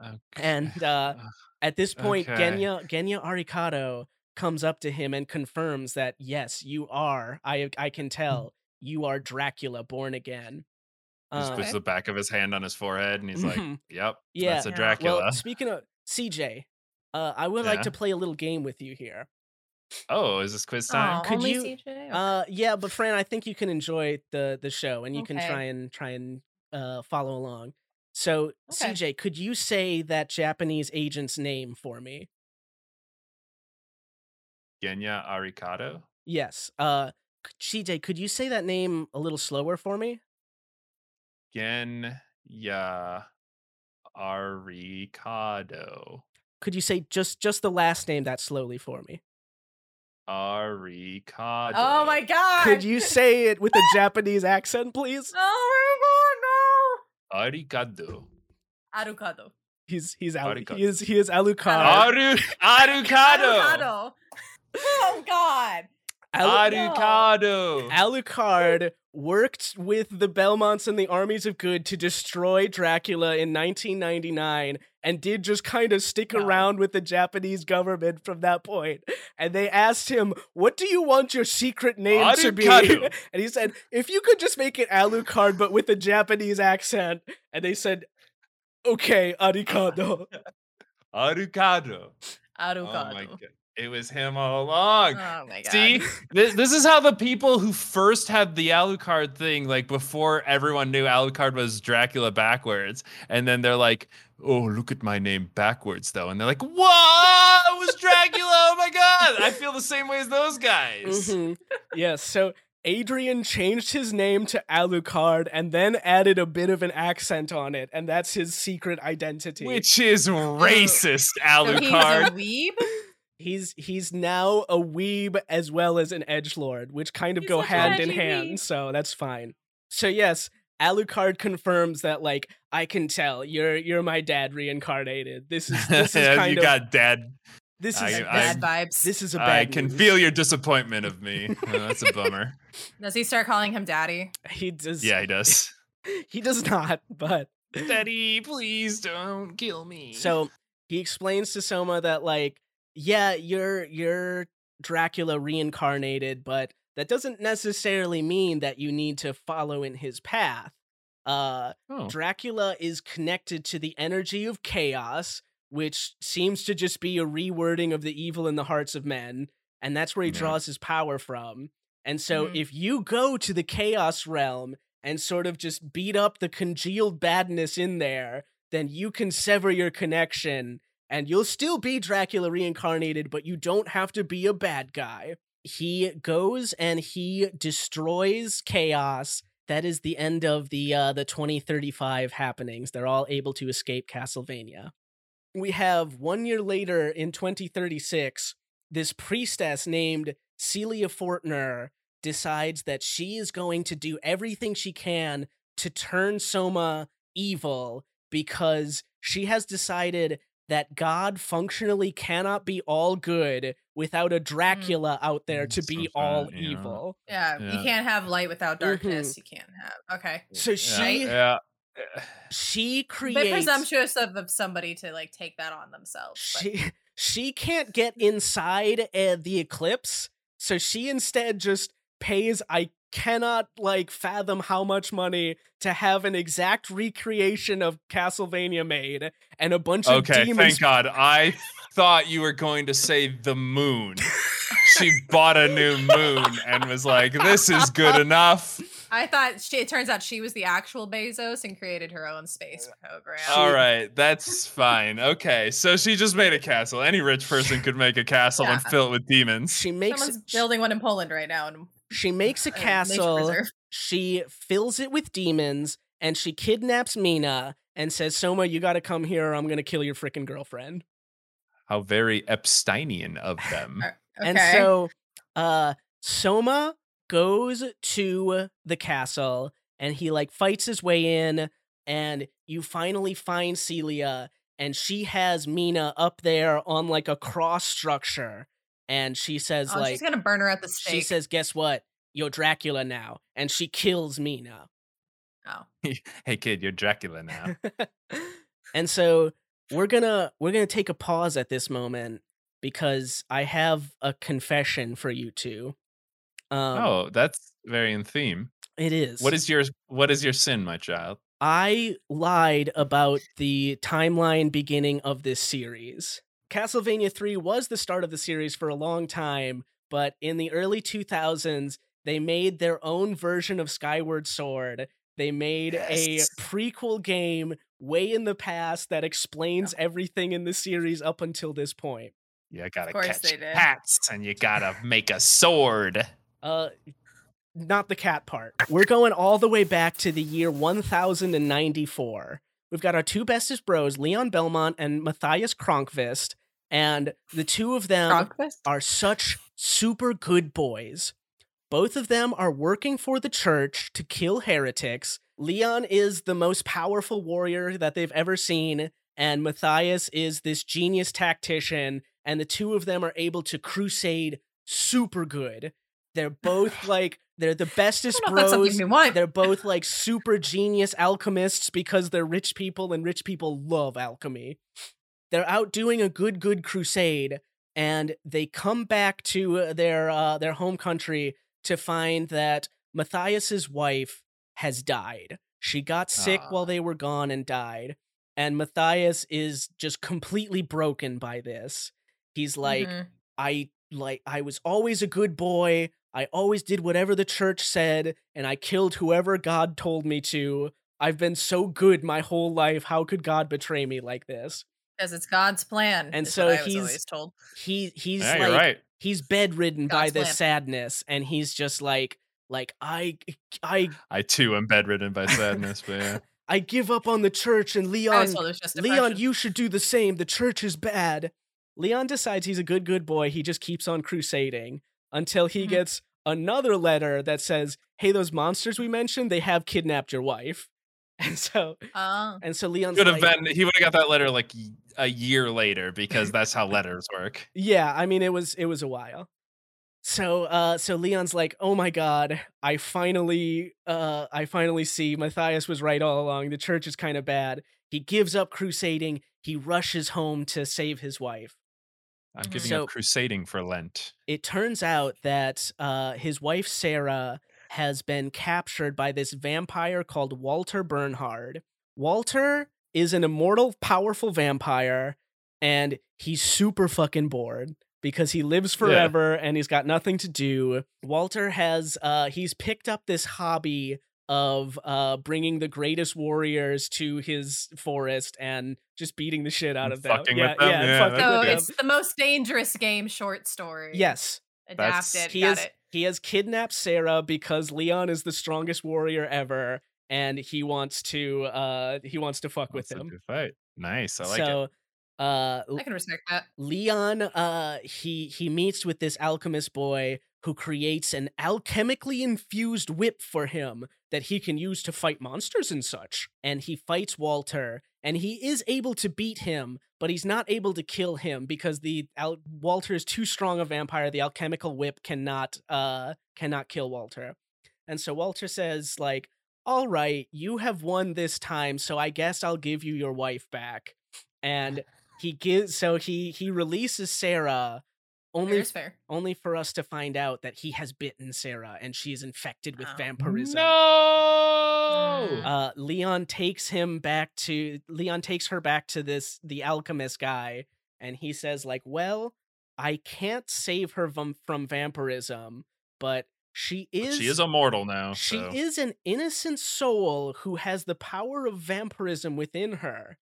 Okay. And uh, at this point, Okay. Genya Genya Arikado comes up to him and confirms that, yes, you are. I I can tell you are Dracula born again. Just puts uh, the back of his hand on his forehead, and he's like, "Yep, yeah, that's a Dracula." Well, speaking of C J, uh, I would yeah. like to play a little game with you here. Oh, is this quiz time? Oh, could only you? C J? Okay. Uh, yeah, but Fran, I think you can enjoy the the show, and you okay. can try and try and uh, follow along. So, okay. C J, could you say that Japanese agent's name for me? Genya Arikado? Yes. Uh, C J, could you say that name a little slower for me? Genya Arikado. Could you say just just the last name that slowly for me? Arikado. Oh my god! Could you say it with a Japanese accent, please? Oh my god, no! Arikado. Arikado. He's he's al- He is he is Alucard. Arikado. Oh god. Alucard. Alucard worked with the Belmonts and the Armies of Good to destroy Dracula in nineteen ninety-nine and did just kind of stick wow. around with the Japanese government from that point. And they asked him, "What do you want your secret name Arikado. to be?" And he said, "If you could just make it Alucard but with a Japanese accent." And they said, "Okay, Arikado." Arikado. Arikado. Oh my god. It was him all along. Oh my god. See, this, this is how the people who first had the Alucard thing, like before everyone knew Alucard was Dracula backwards. And then they're like, "Oh, look at my name backwards, though." And they're like, "Whoa, it was Dracula. Oh my god. I feel the same way as those guys." Mm-hmm. Yes. Yeah, so Adrian changed his name to Alucard and then added a bit of an accent on it. And that's his secret identity. Which is racist, Alucard. So he's a weeb? He's he's now a weeb as well as an edgelord, which kind of he's go hand in hand, weeb. So that's fine. So yes, Alucard confirms that, like, "I can tell you're you're my dad reincarnated. This is this is yeah, kind you of got dad. This I, is I, bad I, vibes. This is a bad I can news. Feel your disappointment of me." Oh, that's a bummer. Does he start calling him daddy? He does. Yeah, he does. He does not. But daddy, please don't kill me. So he explains to Soma that, like, yeah, you're you're Dracula reincarnated, but that doesn't necessarily mean that you need to follow in his path. Uh, oh. Dracula is connected to the energy of chaos, which seems to just be a rewording of the evil in the hearts of men, and that's where he yeah. draws his power from. And so mm-hmm. if you go to the chaos realm and sort of just beat up the congealed badness in there, then you can sever your connection. And you'll still be Dracula reincarnated, but you don't have to be a bad guy. He goes and he destroys chaos. That is the end of the uh, the twenty thirty-five happenings. They're all able to escape Castlevania. We have one year later in twenty thirty-six, this priestess named Celia Fortner decides that she is going to do everything she can to turn Soma evil because she has decided that God functionally cannot be all good without a Dracula mm. out there to so be all yeah. evil. Yeah, yeah, you can't have light without darkness. Mm-hmm. You can't have, okay. So she, yeah. she creates... But presumptuous of, of somebody to, like, take that on themselves. She, she can't get inside uh, the eclipse, so she instead just pays, I cannot, like, fathom how much money to have an exact recreation of Castlevania made and a bunch of okay, demons. Okay, thank God. I thought you were going to say the moon. She bought a new moon and was like, "This is good enough." I thought she, it turns out she was the actual Bezos and created her own space program. All right, that's fine. Okay, so she just made a castle. Any rich person could make a castle yeah. and fill it with demons. She makes Someone's she, building one in Poland right now. And she makes a uh, castle. She fills it with demons, and she kidnaps Mina and says, "Soma, you got to come here, or I'm gonna kill your frickin' girlfriend." How very Epsteinian of them. Okay. And so, uh, Soma goes to the castle and he like fights his way in, and you finally find Celia, and she has Mina up there on like a cross structure, and she says, oh, like, she's gonna burn her at the stake. She says, "Guess what? You're Dracula now," and she kills Mina. Oh. Hey kid, you're Dracula now. And so we're gonna we're gonna take a pause at this moment because I have a confession for you two. Um, oh, that's very in theme. It is. What is your What is your sin, my child? I lied about the timeline beginning of this series. Castlevania three was the start of the series for a long time, but in the early two thousands, they made their own version of Skyward Sword. They made yes. a prequel game way in the past that explains yeah. everything in the series up until this point. You gotta catch cats, and you gotta make a sword. Uh, not the cat part. We're going all the way back to the year one thousand ninety-four. We've got our two bestest bros, Leon Belmont and Matthias Kronkvist, and the two of them Kronkvist? are such super good boys. Both of them are working for the church to kill heretics. Leon is the most powerful warrior that they've ever seen, and Matthias is this genius tactician, and the two of them are able to crusade super good. They're both like, they're the bestest bros. They're both like super genius alchemists because they're rich people and rich people love alchemy. They're out doing a good, good crusade, and they come back to their uh, their home country to find that Matthias's wife has died. She got sick uh. while they were gone and died. And Matthias is just completely broken by this. He's like, mm-hmm. I like I was always a good boy. I always did whatever the church said, and I killed whoever God told me to. I've been so good my whole life. How could God betray me like this? Because it's God's plan. And so what I was he's always told. He he's yeah, like right. he's bedridden God's by this plan. sadness, and he's just like like I I I too am bedridden by sadness, but yeah. I give up on the church, and Leon, Leon, you should do the same. The church is bad. Leon decides he's a good, good boy. He just keeps on crusading until he mm-hmm. gets another letter that says, hey, those monsters we mentioned, they have kidnapped your wife. And so, uh, and so Leon's like, been, he would have got that letter like a year later because that's how letters work. Yeah. I mean, it was, it was a while. So uh, so Leon's like, oh my God, I finally uh, I finally see Matthias was right all along. The church is kind of bad. He gives up crusading. He rushes home to save his wife. I'm giving so up crusading for Lent. It turns out that uh, his wife, Sarah, has been captured by this vampire called Walter Bernhard. Walter is an immortal, powerful vampire, and he's super fucking bored. Because he lives forever yeah. and he's got nothing to do. Walter has, uh, he's picked up this hobby of uh, bringing the greatest warriors to his forest and just beating the shit out of them. Fucking yeah, with them. Yeah, yeah, fucking so with it's them. The most dangerous game short story. Yes. Adapted. He, got is, it. He has kidnapped Sarah because Leon is the strongest warrior ever and he wants to, uh, he wants to fuck That's with him. Fight. Nice. I like so, it. Uh, I can respect that. Leon, uh, he he meets with this alchemist boy who creates an alchemically infused whip for him that he can use to fight monsters and such. And he fights Walter, and he is able to beat him, but he's not able to kill him because the Al- Walter is too strong a vampire. The alchemical whip cannot uh cannot kill Walter, and so Walter says like, "All right, you have won this time, so I guess I'll give you your wife back." And he gives, so he he releases Sarah only, fair. only for us to find out that he has bitten Sarah and she's infected with oh, vampirism. No! Uh, Leon takes him back to, Leon takes her back to this, the alchemist guy. And he says like, well, I can't save her from, from vampirism, but she is. She is immortal now. She so. is an innocent soul who has the power of vampirism within her.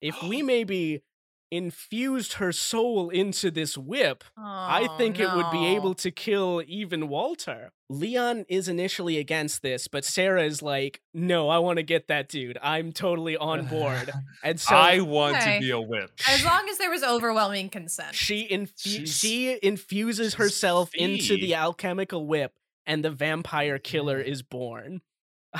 If we maybe infused her soul into this whip, oh, I think no. it would be able to kill even Walter. Leon is initially against this, but Sarah is like, no, I want to get that dude. I'm totally on board. And so I want okay. to be a whip. As long as there was overwhelming consent. She, infu- she infuses herself into the alchemical whip, and the vampire killer is born.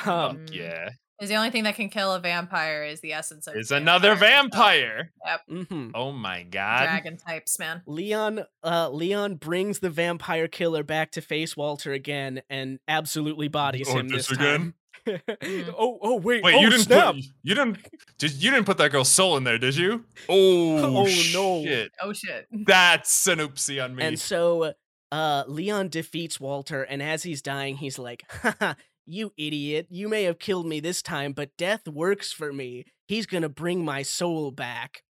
Um, yeah. Is the only thing that can kill a vampire is the essence of. Is another vampire. Yep. Mm-hmm. Oh my god. Dragon types, man. Leon, uh, Leon brings the vampire killer back to face Walter again and absolutely bodies oh, him this, this again? time. oh, oh, wait! Wait, oh, you didn't snap. Put, you didn't did, you didn't put that girl's soul in there, did you? Oh, oh shit. no! Oh shit! That's an oopsie on me. And so, uh, Leon defeats Walter, and as he's dying, he's like, "Haha, you idiot! You may have killed me this time, but death works for me. He's gonna bring my soul back."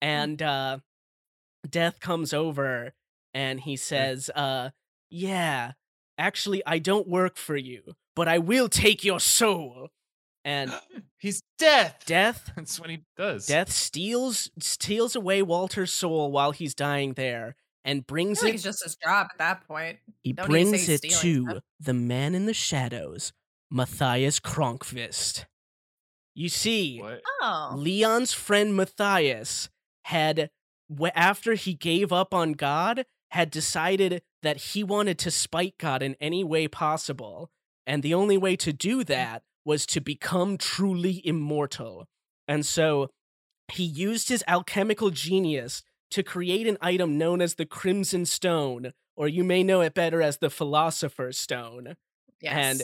And uh, Death comes over, and he says, "Uh, yeah, actually, I don't work for you, but I will take your soul." And he's Death. Death. That's what he does. Death steals steals away Walter's soul while he's dying there, and brings I feel it. Like it's just his job at that point. He don't brings it to them. The man in the shadows, Matthias Kronkvist. You see, oh. Leon's friend Matthias had, after he gave up on God, had decided that he wanted to spite God in any way possible. And the only way to do that was to become truly immortal. And so he used his alchemical genius to create an item known as the Crimson Stone, or you may know it better as the Philosopher's Stone. Yes. And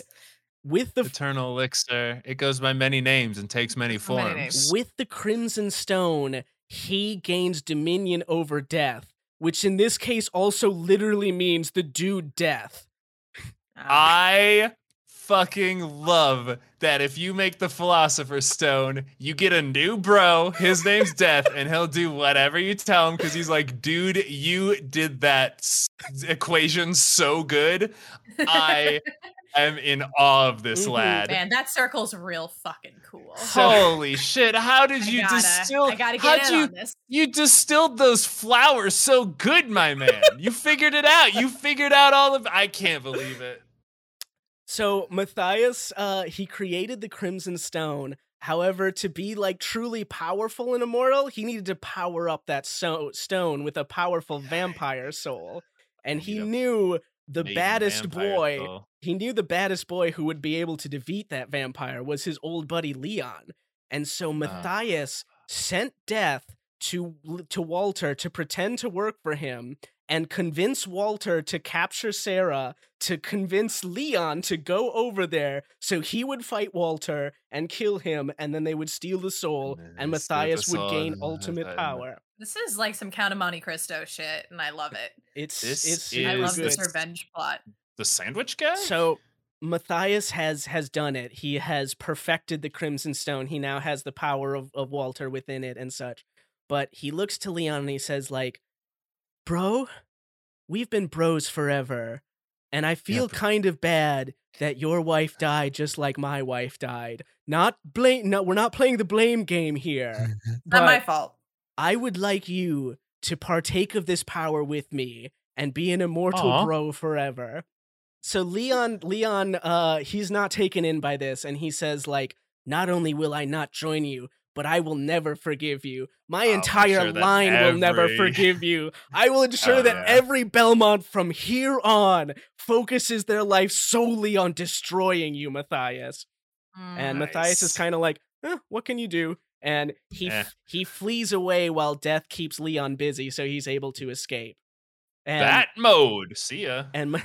with the Eternal Elixir, it goes by many names and takes many forms. Many with the Crimson Stone, he gains dominion over Death, which in this case also literally means the dude Death. I fucking love that if you make the Philosopher's Stone, you get a new bro, his name's Death, and he'll do whatever you tell him because he's like, dude, you did that s- equation so good. I am in awe of this mm-hmm. lad. Man, that circle's real fucking cool. So, holy shit, how did I you gotta, distill I gotta get in you, on this. You distilled those flowers so good, my man. You figured it out. You figured out all of I can't believe it. So Matthias, uh, he created the Crimson Stone. However, to be like truly powerful and immortal, he needed to power up that so- stone with a powerful vampire soul. And he knew the baddest boy. Soul. He knew the baddest boy who would be able to defeat that vampire was his old buddy Leon. And so Matthias uh. sent Death to to Walter to pretend to work for him, and convince Walter to capture Sarah, to convince Leon to go over there so he would fight Walter and kill him, and then they would steal the soul, and, and Matthias would gain ultimate power. This is like some Count of Monte Cristo shit, and I love it. It's, this it's is I love good. This revenge plot. The sandwich guy? So Matthias has has done it. He has perfected the Crimson Stone. He now has the power of, of Walter within it and such. But he looks to Leon and he says, like, bro, we've been bros forever, and I feel yeah, kind of bad that your wife died just like my wife died. Not blame. No, we're not playing the blame game here. Not my fault. I would like you to partake of this power with me and be an immortal Aww. bro forever. So Leon, Leon, uh, he's not taken in by this, and he says, like, not only will I not join you, but I will never forgive you. My I'll entire line every... will never forgive you. I will ensure oh, that yeah. every Belmont from here on focuses their life solely on destroying you, Matthias. Mm, and nice. Matthias is kind of like, eh, what can you do? And he eh. he flees away while Death keeps Leon busy, so he's able to escape. And, that mode, see ya. And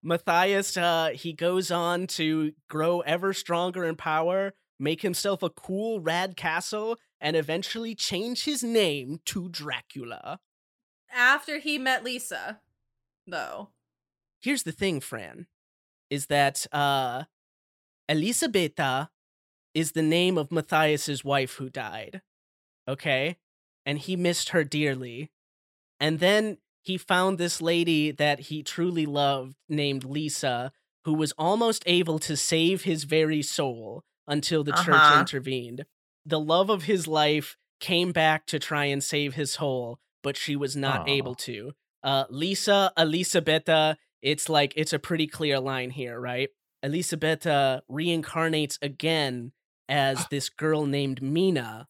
Matthias, uh, he goes on to grow ever stronger in power, make himself a cool, rad castle, and eventually change his name to Dracula. After he met Lisa, though. Here's the thing, Fran, is that uh, Elisabetta is the name of Matthias's wife who died, okay? And he missed her dearly. And then he found this lady that he truly loved named Lisa, who was almost able to save his very soul, until the church uh-huh. intervened. The love of his life came back to try and save his soul, but she was not Aww. able to. Uh, Lisa, Elisabetta, it's like, it's a pretty clear line here, right? Elisabetta reincarnates again as this girl named Mina,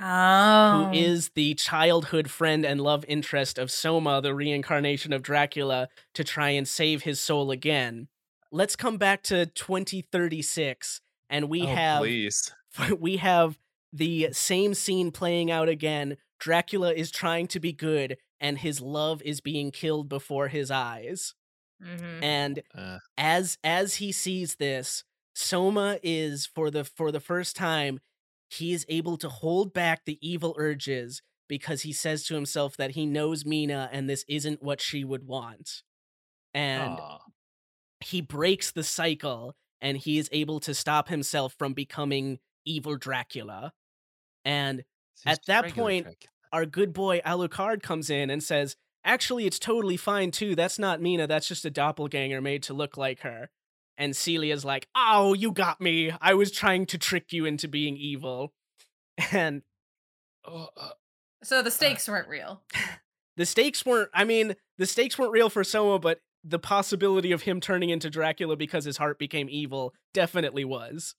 oh. who is the childhood friend and love interest of Soma, the reincarnation of Dracula, to try and save his soul again. Let's come back to twenty thirty-six. And we oh, have please. we have the same scene playing out again. Dracula is trying to be good, and his love is being killed before his eyes. Mm-hmm. And uh. as as he sees this, Soma is, for the for the first time, he is able to hold back the evil urges because he says to himself that he knows Mina and this isn't what she would want. And Aww. He breaks the cycle and he is able to stop himself from becoming evil Dracula. And at that point, Dracula. Our good boy Alucard comes in and says, actually, it's totally fine, too. That's not Mina. That's just a doppelganger made to look like her. And Celia's like, oh, you got me. I was trying to trick you into being evil. And oh, uh, so the stakes uh, weren't real. The stakes weren't. I mean, the stakes weren't real for Soma, but the possibility of him turning into Dracula because his heart became evil definitely was.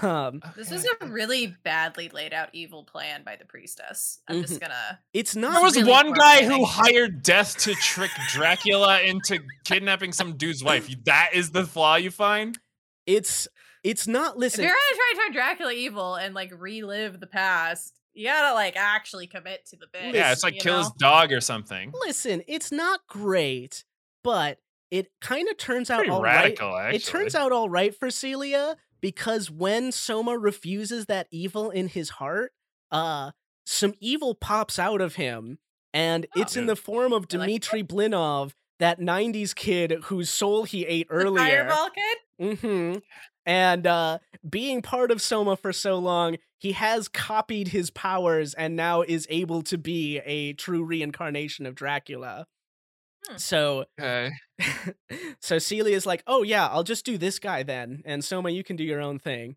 Um, okay. This was a really badly laid out evil plan by the priestess. I'm mm-hmm. just gonna. It's not. There was really one guy planning. Who hired Death to trick Dracula into kidnapping some dude's wife. That is the flaw you find. It's it's not. Listen, if you're gonna try to turn Dracula evil and like relive the past, you gotta like actually commit to the bit. Yeah, it's like kill know? his dog or something. Listen, it's not great, but it kind of turns out all radical, right. Actually. It turns out all right for Celia. Because when Soma refuses that evil in his heart, uh, some evil pops out of him, and oh, it's dude. in the form of Dmitry like Blinov, that nineties kid whose soul he ate earlier. The fireball kid? Mm-hmm. And uh, being part of Soma for so long, he has copied his powers and now is able to be a true reincarnation of Dracula. So, okay. So Celia's like, oh yeah, I'll just do this guy then. And Soma, you can do your own thing.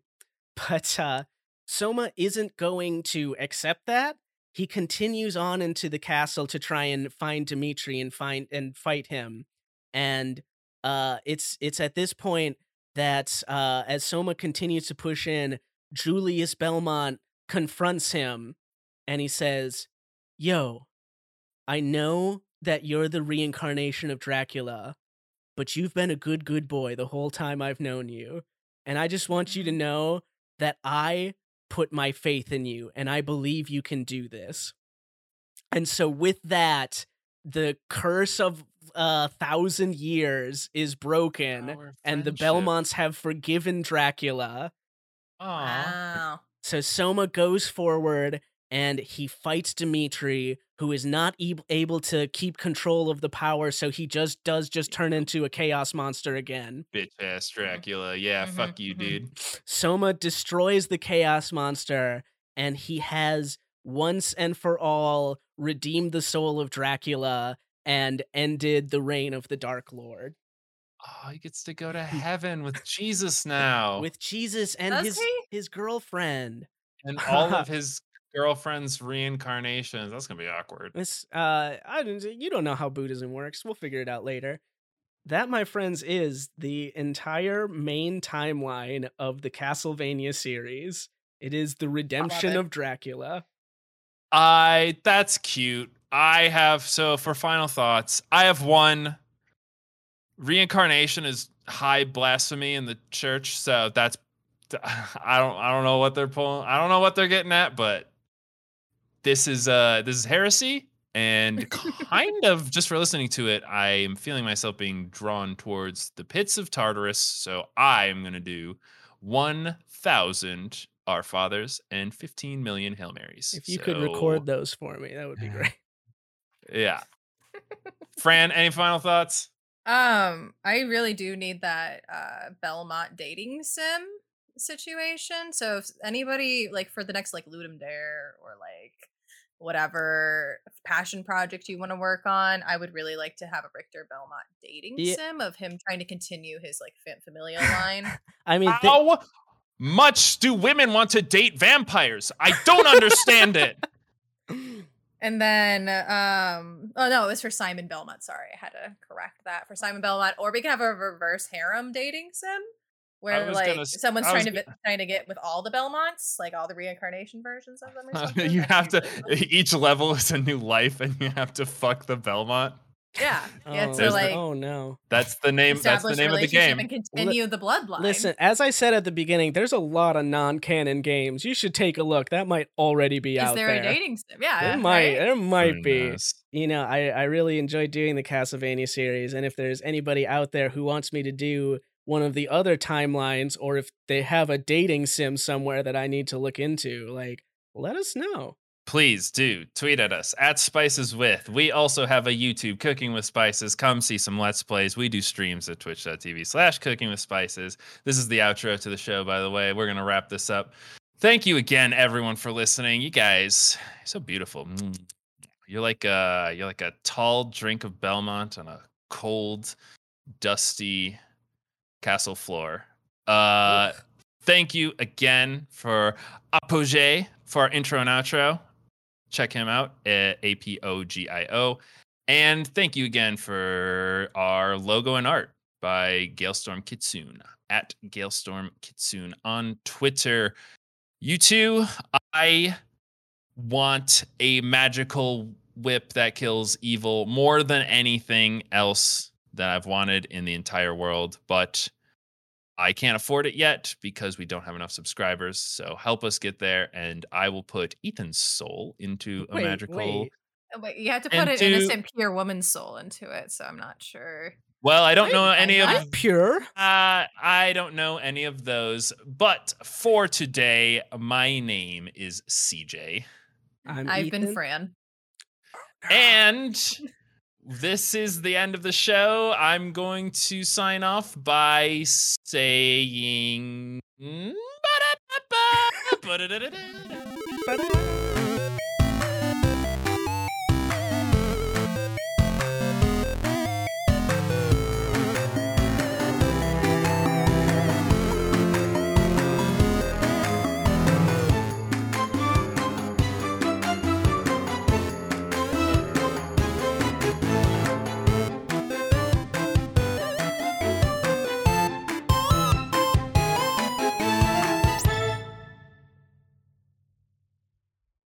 But uh, Soma isn't going to accept that. He continues on into the castle to try and find Dmitry and find and fight him. And uh, it's it's at this point that uh, as Soma continues to push in, Julius Belmont confronts him and he says, yo, I know that you're the reincarnation of Dracula, but you've been a good, good boy the whole time I've known you. And I just want you to know that I put my faith in you and I believe you can do this. And so with that, the curse of a uh, thousand years is broken and the Belmonts have forgiven Dracula. Aww. Wow. So Soma goes forward and he fights Dmitry, who is not e- able to keep control of the power, so he just does just turn into a chaos monster again. Bitch-ass Dracula. Yeah, mm-hmm. fuck you, mm-hmm. dude. Soma destroys the chaos monster, and he has, once and for all, redeemed the soul of Dracula and ended the reign of the Dark Lord. Oh, he gets to go to heaven with Jesus now. With Jesus and does his he? his girlfriend. And all of his girlfriend's reincarnations. That's gonna be awkward. This, uh, I you don't know how Buddhism works. We'll figure it out later. That, my friends, is the entire main timeline of the Castlevania series. It is the redemption of Dracula. I. That's cute. I have so for final thoughts. I have one. Reincarnation is high blasphemy in the church, so that's. I don't. I don't know what they're pulling. I don't know what they're getting at, but. This is uh this is heresy, and kind of just for listening to it, I am feeling myself being drawn towards the pits of Tartarus. So I am gonna do one thousand Our Fathers and fifteen million Hail Marys. If you so, could record those for me, that would be great. Yeah. Fran, any final thoughts? Um, I really do need that uh, Belmont dating sim situation. So if anybody like for the next like Ludum Dare or like. Whatever passion project you want to work on, I would really like to have a Richter Belmont dating yeah. sim of him trying to continue his like familial line. I mean, th- how much do women want to date vampires? I don't understand it. And then, um, oh no, it was for Simon Belmont. Sorry, I had to correct that for Simon Belmont. Or we can have a reverse harem dating sim where like gonna, someone's trying to get, trying to get with all the Belmonts, like all the reincarnation versions of them. Or something. Uh, you I have to each level is a new life, and you have to fuck the Belmont. Yeah, oh, yeah. So like, the, oh no, that's the name. That's the name of the game. And continue L- the bloodline. Listen, as I said at the beginning, there's a lot of non-canon games. You should take a look. That might already be is out there. Is there a dating sim? Yeah, there right? might. There might Very be. Nice. You know, I I really enjoy doing the Castlevania series, and if there's anybody out there who wants me to do one of the other timelines, or if they have a dating sim somewhere that I need to look into, like, let us know. Please do tweet at us at Spices With. We also have a YouTube, Cooking with Spices. Come see some Let's Plays. We do streams at twitch.tv slash Cooking with Spices. This is the outro to the show, by the way. We're going to wrap this up. Thank you again, everyone, for listening. You guys, you're so beautiful. You're like a, you're like a tall drink of Belmont on a cold, dusty castle floor. Uh, yeah. Thank you again for Apogee for our intro and outro. Check him out at A P O G I O. And thank you again for our logo and art by Galestorm Kitsune at Galestorm Kitsune on Twitter. You two, I want a magical whip that kills evil more than anything else that I've wanted in the entire world, but I can't afford it yet because we don't have enough subscribers. So help us get there, and I will put Ethan's soul into wait, a magical. Wait. Wait, you have to put into... an innocent, pure woman's soul into it. So I'm not sure. Well, I don't I, know any I'm of pure. Uh, I don't know any of those. But for today, my name is C J. I'm I've Ethan. been Fran, and. This is the end of the show. I'm going to sign off by saying...